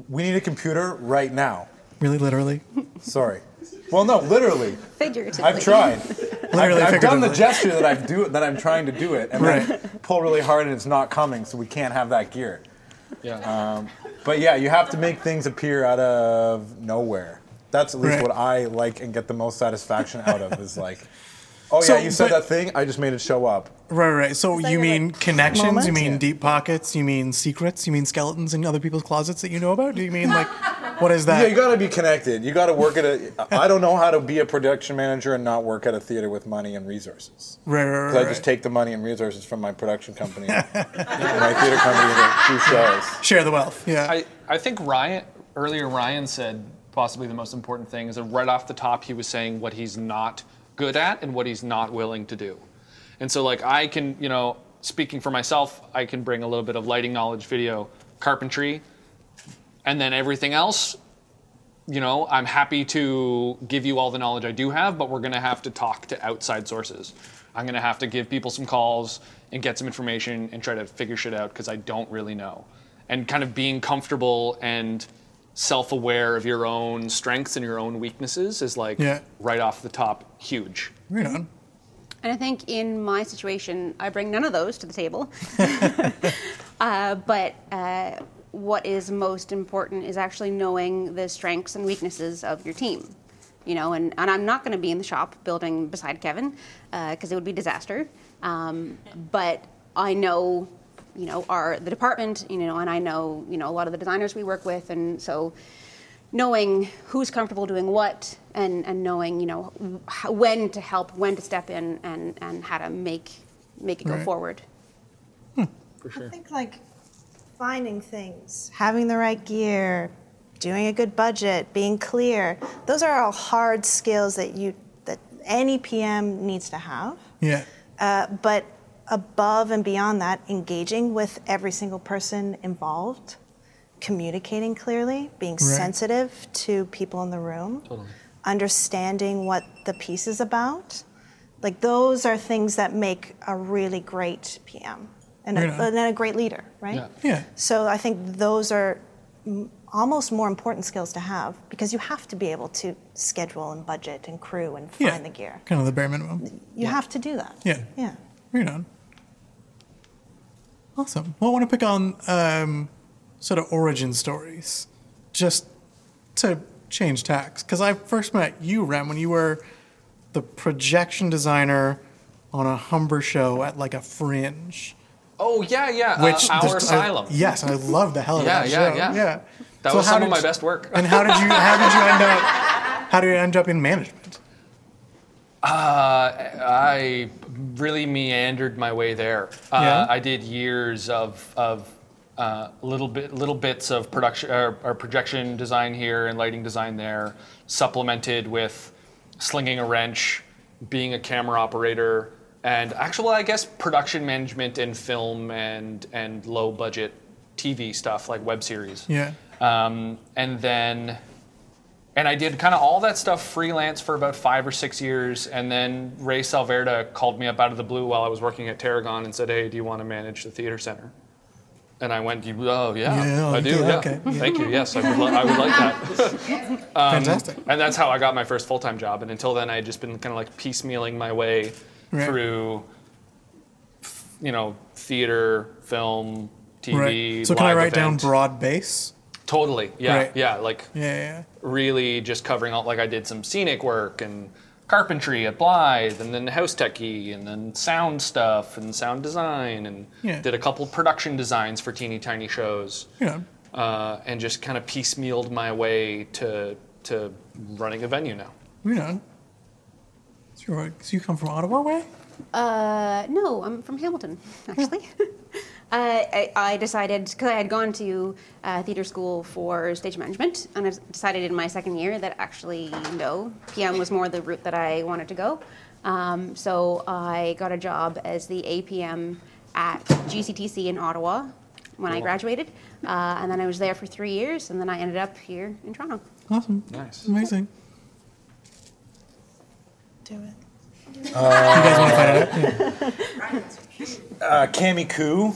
We need a computer right now. Really, literally? Sorry. Well, no, literally. Figuratively. I've tried. I've done the gesture that I'm trying to do it, and then pull really hard, and it's not coming, so we can't have that gear. Yeah. But yeah, you have to make things appear out of nowhere. that's at least what I like and get the most satisfaction out of is like, oh so, yeah, you said that thing, I just made it show up. Right, right. So you mean like connections, moments? You mean deep pockets, you mean secrets, you mean skeletons in other people's closets that you know about? Do you mean like, what is that? Yeah, you gotta be connected. You gotta work at a, I don't know how to be a production manager and not work at a theater with money and resources. Right, right, right. Because I just take the money and resources from my production company, and my theater company that do shows. Share the wealth, yeah. I think Ryan said possibly the most important thing is that right off the top he was saying what he's not good at and what he's not willing to do. And so like I can, you know, speaking for myself, I can bring a little bit of lighting knowledge, video, carpentry, and then everything else, you know, I'm happy to give you all the knowledge I do have, but we're going to have to talk to outside sources. I'm going to have to give people some calls and get some information and try to figure shit out because I don't really know. And kind of being comfortable and self-aware of your own strengths and your own weaknesses is like right off the top, huge. Right on. And I think in my situation, I bring none of those to the table. But what is most important is actually knowing the strengths and weaknesses of your team. You know, and I'm not going to be in the shop building beside Kevin because it would be a disaster. But I know, you know, the department, you know, and I know, you know, a lot of the designers we work with, and so knowing who's comfortable doing what, and knowing, you know, when to help, when to step in, and how to make it go forward. For sure. I think like finding things, having the right gear, doing a good budget, being clear. Those are all hard skills that any PM needs to have. Yeah. But above and beyond that, engaging with every single person involved, communicating clearly, being sensitive to people in the room, understanding what the piece is about. Like those are things that make a really great PM and a great leader, right? Yeah. Yeah. So I think those are almost more important skills to have because you have to be able to schedule and budget and crew and find the gear. Kind of the bare minimum. You have to do that. Yeah. Yeah. Right on. Awesome. Well, I want to pick on sort of origin stories, just to change tacks. Because I first met you, Rem, when you were the projection designer on a Humber show at like a Fringe. Oh, yeah, yeah. Which Our Asylum. I love the hell of that show. Yeah. That was some of my best work. And how did you end up in management? I really meandered my way there. I did years of little bits of production or projection design here and lighting design there, supplemented with slinging a wrench, being a camera operator, and actual, I guess, production management and film and low budget TV stuff like web series. Yeah. And I did kind of all that stuff freelance for about 5 or 6 years, and then Ray Salverda called me up out of the blue while I was working at Tarragon and said, "Hey, do you want to manage the Theatre Centre?" And I went, "Oh yeah, I do. Yeah. Okay. Thank you. Yes, I would like that." Fantastic. And that's how I got my first full-time job. And until then, I had just been kind of like piecemealing my way through, you know, theater, film, TV. Right. So can I write down broad base? Totally. Yeah. Right. Yeah. Like. Yeah. Really, just covering all. Like, I did some scenic work and carpentry at Blythe, and then house techie, and then sound stuff and sound design, and did a couple production designs for teeny tiny shows. Yeah. And just kind of piecemealed my way to running a venue now. Yeah. So you come from Ottawa, way? No, I'm from Hamilton, actually. I decided, because I had gone to theater school for stage management, and I decided in my second year that actually, no, PM was more the route that I wanted to go. So I got a job as the APM at GCTC in Ottawa when I graduated. And then I was there for 3 years, and then I ended up here in Toronto. Awesome. Nice. Amazing. Do it. You guys want to find it out? Kamikoo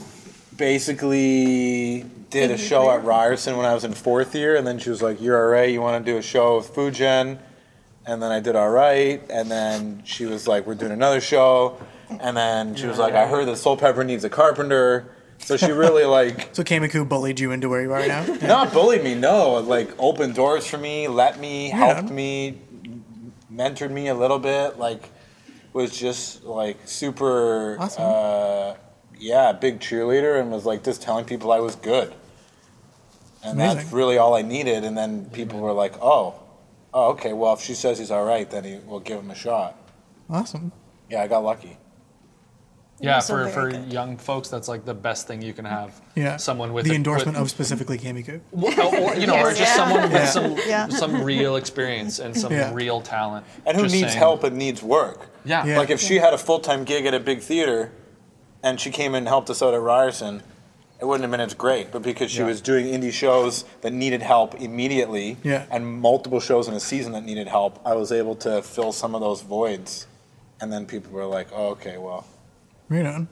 basically did a show at Ryerson when I was in fourth year, and then she was like, "You're all right, you want to do a show with Fujian?" And then I did all right, and then she was like, "We're doing another show," and then she was like, "I heard that Soul Pepper needs a carpenter," So she really, like... So Kamikoo bullied you into where you are now? Yeah. Not bullied me, no. Like, opened doors for me, let me, helped me, mentored me a little bit. Like, was just, like, super... Awesome. Big cheerleader, and was, like, just telling people I was good. And that's really all I needed. And then people were like, oh, okay, well, if she says he's all right, then we'll give him a shot. Awesome. Yeah, I got lucky. Yeah, for young folks, that's like the best thing you can have. Yeah, someone with the endorsement of specifically Kamikoo. Someone with some real experience and some real talent, and who needs help and needs work. Yeah, like if she had a full-time gig at a big theater, and she came in and helped us out at Ryerson, it wouldn't have been as great. But because she was doing indie shows that needed help immediately, and multiple shows in a season that needed help, I was able to fill some of those voids. And then people were like, "Oh, okay, well." Right on.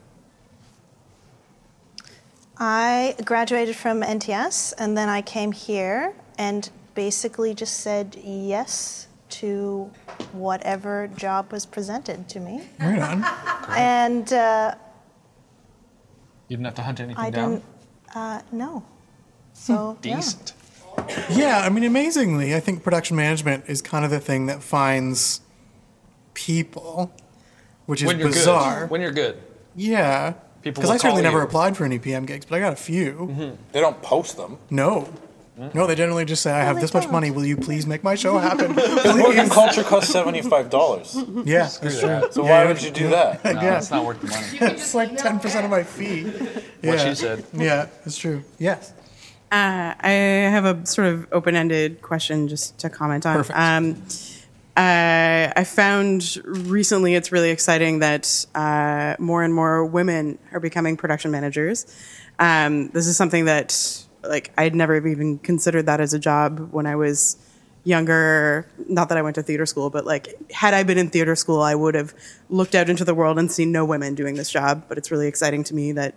I graduated from NTS, and then I came here and basically just said yes to whatever job was presented to me. Right on. And you didn't have to hunt anything down? No. So decent. Yeah, I mean, amazingly, I think production management is kind of the thing that finds people, which is bizarre. Good. When you're good. Yeah. Because I certainly never applied for any PM gigs, but I got a few. Mm-hmm. They don't post them. No. Mm-hmm. No, they generally just say, I have this much money. Will you please make my show happen? Working culture costs $75. Yeah, that's true. So why would you do that? No, it's not worth the money. It's like 10% of my fee. What she said. Yeah, it's true. Yes. I have a sort of open-ended question just to comment on. Perfect. I found recently it's really exciting that more and more women are becoming production managers. This is something that, like, I'd never even considered that as a job when I was younger. Not that I went to theater school, but, like, had I been in theater school, I would have looked out into the world and seen no women doing this job. But it's really exciting to me that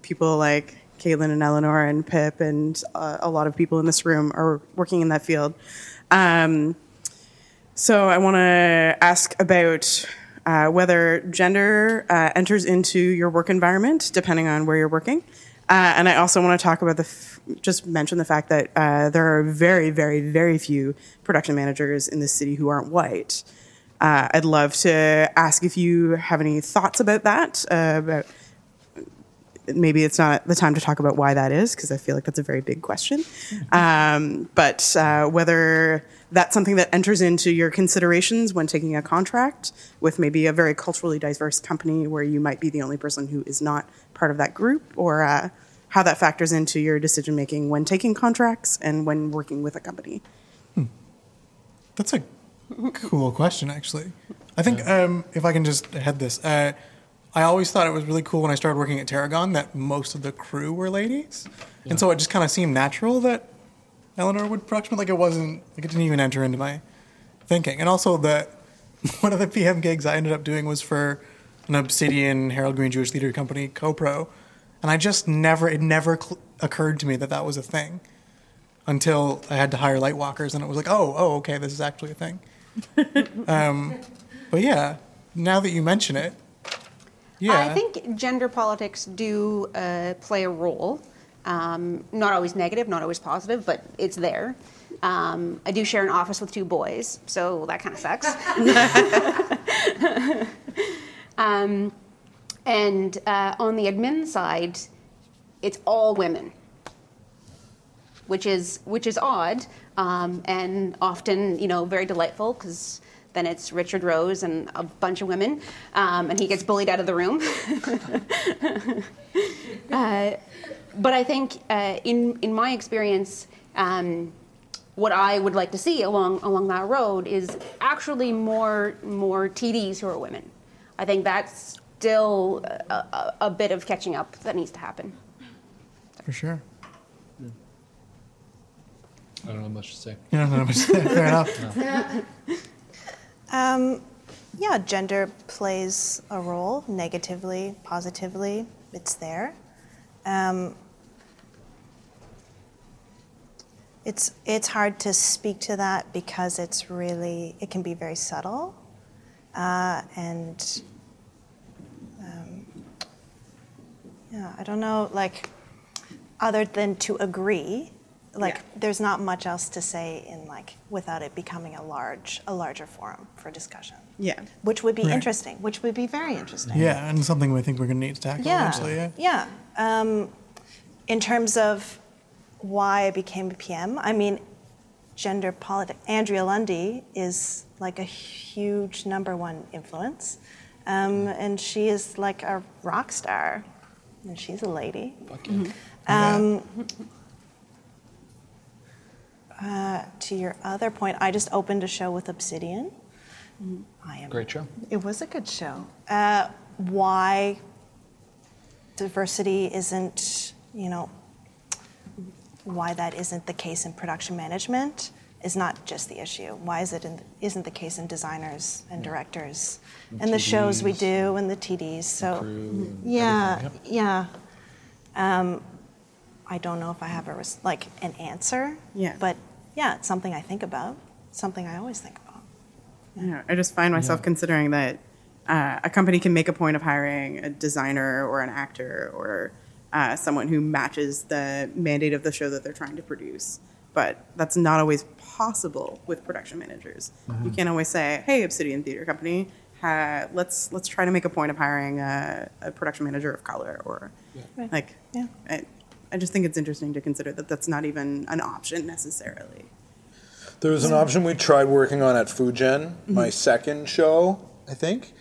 people like Caitlin and Eleanor and Pip and a lot of people in this room are working in that field. So I want to ask about whether gender enters into your work environment, depending on where you're working. And I also want to talk about just mention the fact that there are very, very, very few production managers in this city who aren't white. I'd love to ask if you have any thoughts about that. About maybe it's not the time to talk about why that is, because I feel like that's a very big question. But whether that's something that enters into your considerations when taking a contract with maybe a very culturally diverse company where you might be the only person who is not part of that group, or how that factors into your decision-making when taking contracts and when working with a company. That's a cool question, actually. I think if I can just head this... I always thought it was really cool when I started working at Tarragon that most of the crew were ladies. Yeah. And so it just kind of seemed natural that Eleanor would production. Like, it didn't even enter into my thinking. And also one of the PM gigs I ended up doing was for an Obsidian Harold Green Jewish Theatre Company co-pro. And I just it never occurred to me that that was a thing until I had to hire light walkers. And it was like, oh, okay, this is actually a thing. But yeah, now that you mention it, yeah. I think gender politics do play a role. Not always negative, not always positive, but it's there. I do share an office with two boys, so that kind of sucks. And on the admin side, it's all women, which is odd and often, very delightful, because then it's Richard Rose and a bunch of women, and he gets bullied out of the room. But I think, in my experience, what I would like to see along that road is actually more TDs who are women. I think that's still a bit of catching up that needs to happen. For sure. Yeah. I don't have much to say. You don't have much to say. Fair enough. No. Gender plays a role, negatively, positively, it's there. It's hard to speak to that because it can be very subtle, Yeah, I don't know, like, other than to agree, like, there's not much else to say in, like, without it becoming a larger forum for discussion. Yeah. Which would be interesting, which would be very interesting. Yeah, and something we think we're going to need to tackle eventually. Yeah. In terms of why I became a PM, I mean, gender politics. Andrea Lundy is, like, a huge #1 influence. And she is like a rock star, and she's a lady. To your other point, I just opened a show with Obsidian. Great show. It was a good show. Why diversity isn't, you know, why that isn't the case in production management is not just the issue. Why is it isn't the case in designers and directors and the shows we do and the TDs? So I don't know if I have an answer. Yeah. But yeah, it's something I think about. Something I always think about. Yeah. I just find myself considering that a company can make a point of hiring a designer or an actor or someone who matches the mandate of the show that they're trying to produce. But that's not always possible with production managers. Mm-hmm. You can't always say, "Hey, Obsidian Theatre Company, let's try to make a point of hiring a production manager of color." Or I just think it's interesting to consider that that's not even an option necessarily. There was an option we tried working on at Fujian, my second show, I think.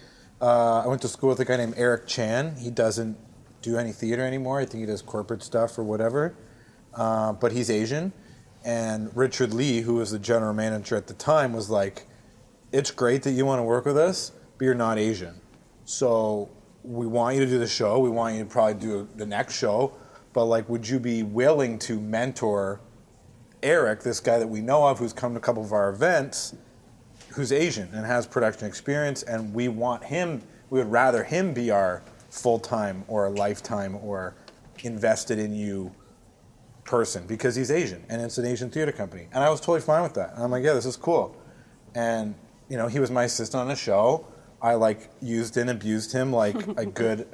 I went to school with a guy named Eric Chan. He doesn't do any theater anymore. I think he does corporate stuff or whatever. But he's Asian. And Richard Lee, who was the general manager at the time, was like, "It's great that you want to work with us, but you're not Asian. So we want you to do the show. We want you to probably do the next show. But, like, would you be willing to mentor Eric, this guy that we know of who's come to a couple of our events, who's Asian and has production experience, and we want him, we would rather him be our full-time or a lifetime or invested in you person because he's Asian and it's an Asian theater company." And I was totally fine with that. And I'm like, yeah, this is cool. And, you know, he was my assistant on a show. I used and abused him like a good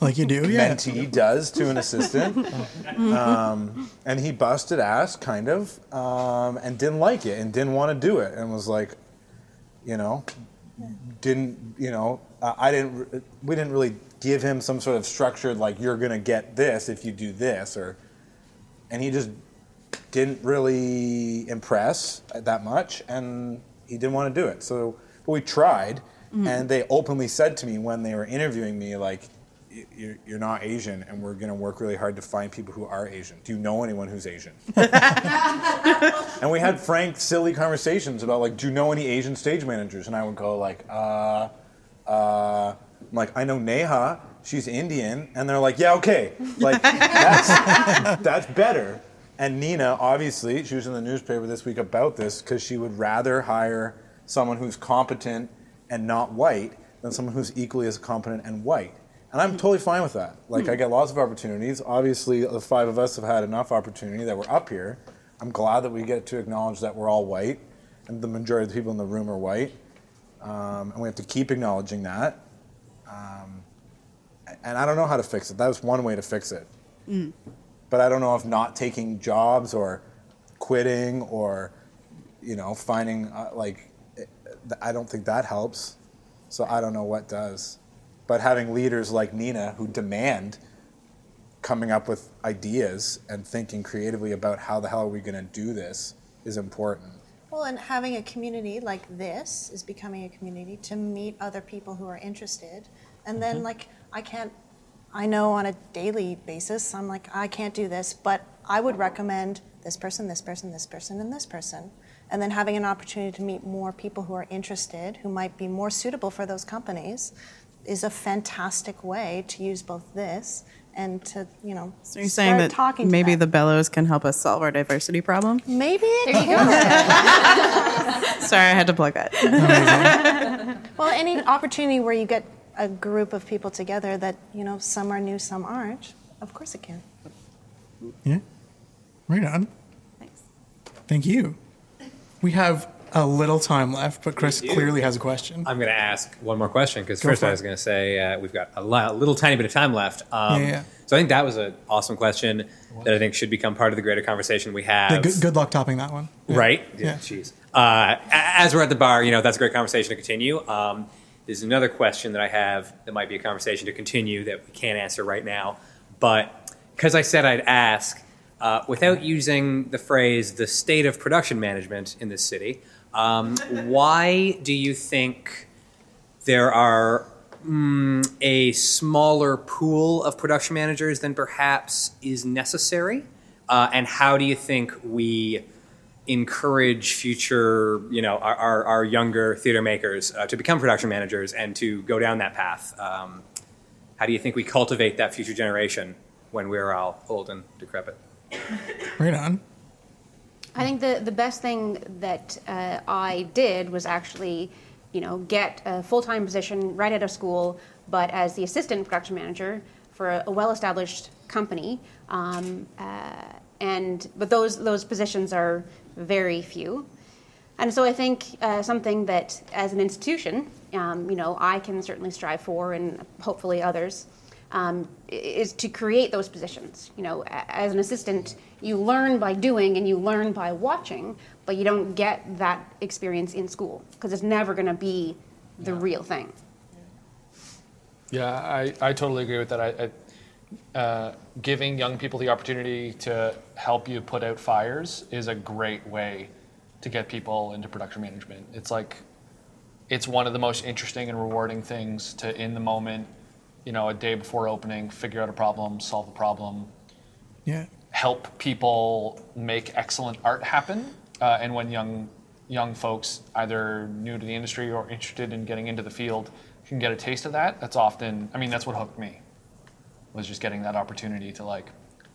mentee does to an assistant. And he busted ass kind of and didn't like it and didn't want to do it and was like, we didn't really give him some sort of structured like you're going to get this if you do this or. And he just didn't really impress that much, and he didn't want to do it. So, but we tried, and they openly said to me when they were interviewing me, like, "You're not Asian, and we're going to work really hard to find people who are Asian. Do you know anyone who's Asian?" And we had frank, silly conversations about, like, "Do you know any Asian stage managers?" And I would go, like, I know Neha. She's Indian, and they're like, yeah, okay, like that's better. And Nina, obviously, she was in the newspaper this week about this because she would rather hire someone who's competent and not white than someone who's equally as competent and white. And I'm totally fine with that. Like, I get lots of opportunities. Obviously, the five of us have had enough opportunity that we're up here. I'm glad that we get to acknowledge that we're all white, and the majority of the people in the room are white, and we have to keep acknowledging that. And I don't know how to fix it. That was one way to fix it. But I don't know if not taking jobs or quitting or, finding, I don't think that helps. So I don't know what does. But having leaders like Nina who demand coming up with ideas and thinking creatively about how the hell are we going to do this is important. Well, and having a community like this is becoming a community to meet other people who are interested. And then, I know on a daily basis, I'm like, I can't do this, but I would recommend this person, this person, this person, and this person. And then having an opportunity to meet more people who are interested, who might be more suitable for those companies, is a fantastic way to use both this and to, So you're saying that maybe the Bellows can help us solve our diversity problem? Maybe it can. Sorry, I had to plug that. Well, any opportunity where you get a group of people together that, some are new, some aren't, of course it can. Yeah. Right on. Thanks. Thank you. We have a little time left, but Chris clearly has a question. I'm going to ask one more question because first I was going to say we've got a little tiny bit of time left. So I think that was an awesome question that I think should become part of the greater conversation we have. Yeah, good luck topping that one. Yeah. Right? Yeah. Jeez. As we're at the bar, you know, that's a great conversation to continue. There's another question that I have that might be a conversation to continue that we can't answer right now. But because I said I'd ask, without using the phrase the state of production management in this city, why do you think there are a smaller pool of production managers than perhaps is necessary? And how do you think we encourage future, you know, our younger theater makers to become production managers and to go down that path? How do you think we cultivate that future generation when we're all old and decrepit? Right on. I think the best thing that I did was actually, you know, get a full-time position right out of school, but as the assistant production manager for a well-established company. But those positions are very few, and so I think something that as an institution, you know, I can certainly strive for, and hopefully others, is to create those positions. You know, as an assistant, you learn by doing and you learn by watching, but you don't get that experience in school because it's never going to be the real thing. Yeah, I totally agree with that. Giving young people the opportunity to help you put out fires is a great way to get people into production management. It's like, it's one of the most interesting and rewarding things to, in the moment, you know, a day before opening, figure out a problem, solve the problem, help people make excellent art happen. And when young folks, either new to the industry or interested in getting into the field, can get a taste of that, that's often, I mean, that's what hooked me. Was just getting that opportunity to like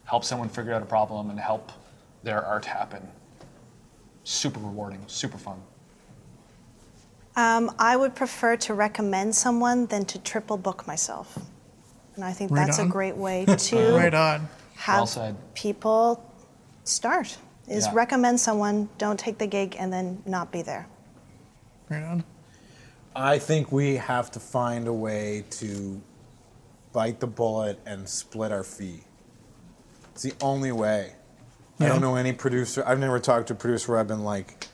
help someone figure out a problem and help their art happen. Super rewarding, super fun. I would prefer to recommend someone than to triple book myself. And I think that's a great way to have people start, is recommend someone, don't take the gig, and then not be there. Right on. I think we have to find a way to bite the bullet and split our fee. It's the only way. Yeah. I don't know any producer. I've never talked to a producer where I've been like,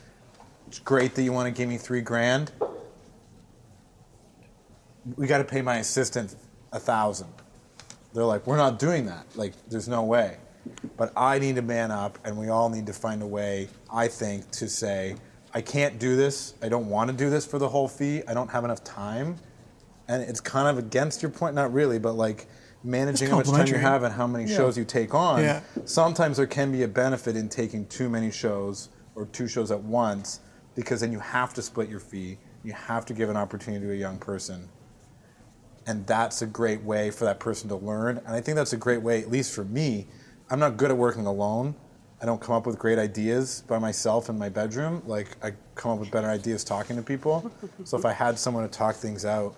it's great that you want to give me $3,000. We got to pay my assistant $1,000. They're like, we're not doing that. Like, there's no way. But I need to man up, and we all need to find a way, I think, to say, I can't do this. I don't want to do this for the whole fee. I don't have enough time. And it's kind of against your point, not really, but like managing how much time you have and how many shows you take on. Yeah. Sometimes there can be a benefit in taking too many shows or two shows at once, because then you have to split your fee. You have to give an opportunity to a young person. And that's a great way for that person to learn. And I think that's a great way, at least for me. I'm not good at working alone. I don't come up with great ideas by myself in my bedroom. Like, I come up with better ideas talking to people. So if I had someone to talk things out,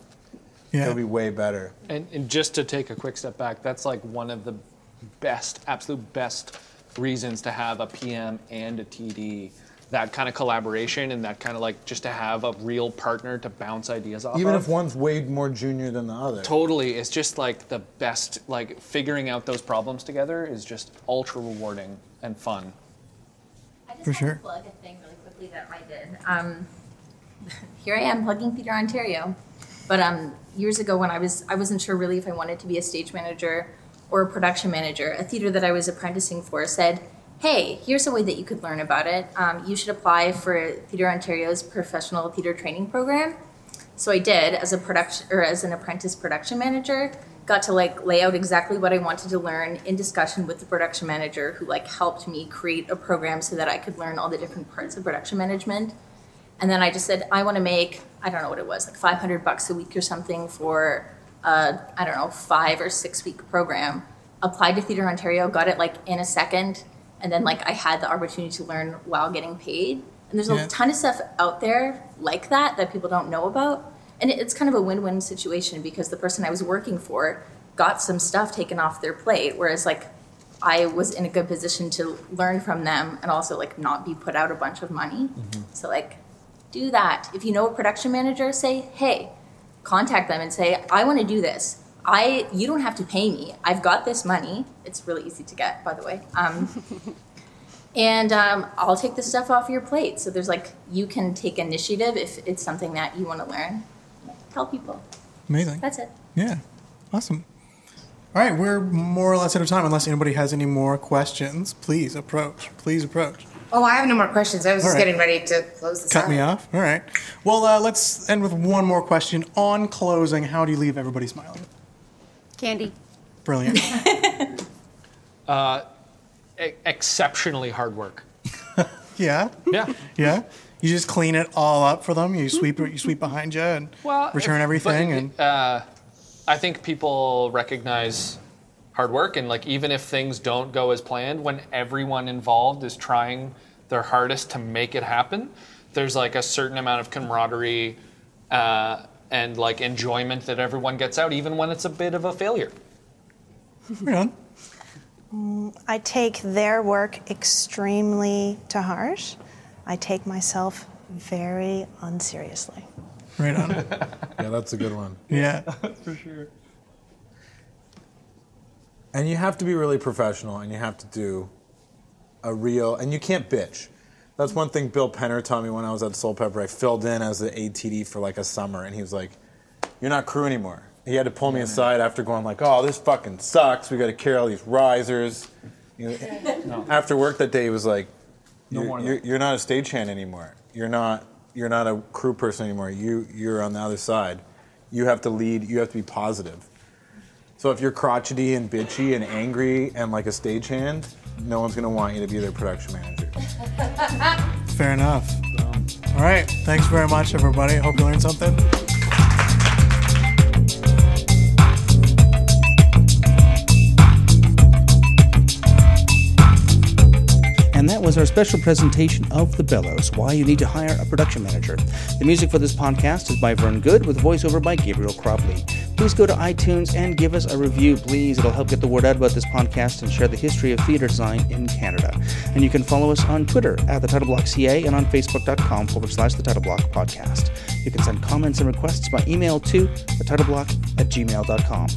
it'll be way better. And just to take a quick step back, that's like one of the best, absolute best reasons to have a PM and a TD. That kind of collaboration and that kind of like just to have a real partner to bounce ideas off of. Even if one's way more junior than the other. Totally. It's just like the best, like figuring out those problems together is just ultra rewarding and fun. I just want to plug a thing really quickly that I did. Here I am plugging Theatre Ontario. But years ago when I wasn't sure really if I wanted to be a stage manager or a production manager, a theater that I was apprenticing for said, hey, here's a way that you could learn about it. You should apply for Theatre Ontario's professional theatre training program. So I did as an apprentice production manager, got to like lay out exactly what I wanted to learn in discussion with the production manager who like helped me create a program so that I could learn all the different parts of production management. And then I just said, I want to make, I don't know what it was, like $500 a week or something for, I don't know, 5 or 6 week program. Applied to Theatre Ontario, got it like in a second. And then like I had the opportunity to learn while getting paid. And there's a ton of stuff out there like that that people don't know about. And it's kind of a win-win situation because the person I was working for got some stuff taken off their plate. Whereas like I was in a good position to learn from them and also like not be put out a bunch of money. Mm-hmm. So like do that. If you know a production manager, say, hey, contact them and say, I want to do this. You don't have to pay me. I've got this money. It's really easy to get, by the way. And I'll take the stuff off your plate. So there's you can take initiative if it's something that you want to learn. Tell people. Amazing. That's it. Yeah. Awesome. All right. We're more or less out of time. Unless anybody has any more questions, please approach. Oh, I have no more questions. I was just getting ready to close this. Cut me off. All right. Well, let's end with one more question. On closing, how do you leave everybody smiling? Candy. Brilliant. Exceptionally hard work. Yeah. You just clean it all up for them. You sweep behind you and return everything. And I think people recognize hard work, and even if things don't go as planned, when everyone involved is trying their hardest to make it happen, there's a certain amount of camaraderie and enjoyment that everyone gets out, even when it's a bit of a failure. Right on. I take their work extremely to heart. I take myself very unseriously. Right on. Yeah, that's a good one. Yeah. For sure. And you have to be really professional, and you have to do and you can't bitch. That's one thing Bill Penner taught me when I was at Soul Pepper. I filled in as the ATD for a summer, and he was like, you're not crew anymore. He had to pull me aside after going oh, this fucking sucks. We got to carry all these risers. After work that day, he was like, you're not a stagehand anymore. You're not a crew person anymore. You're on the other side. You have to lead. You have to be positive. So if you're crotchety and bitchy and angry and a stagehand, no one's going to want you to be their production manager. Fair enough. All right. Thanks very much, everybody. Hope you learned something. And that was our special presentation of The Bellows, Why You Need to Hire a Production Manager. The music for this podcast is by Vern Good with voiceover by Gabriel Cropley. Please go to iTunes and give us a review, please. It'll help get the word out about this podcast and share the history of theatre design in Canada. And you can follow us on Twitter at @TheTitleBlockCA and on Facebook.com/TheTitleBlockPodcast. You can send comments and requests by email to thetitleBlock@gmail.com.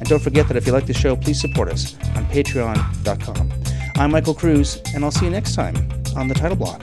And don't forget that if you like the show, please support us on patreon.com. I'm Michael Cruz, and I'll see you next time on The Title Block.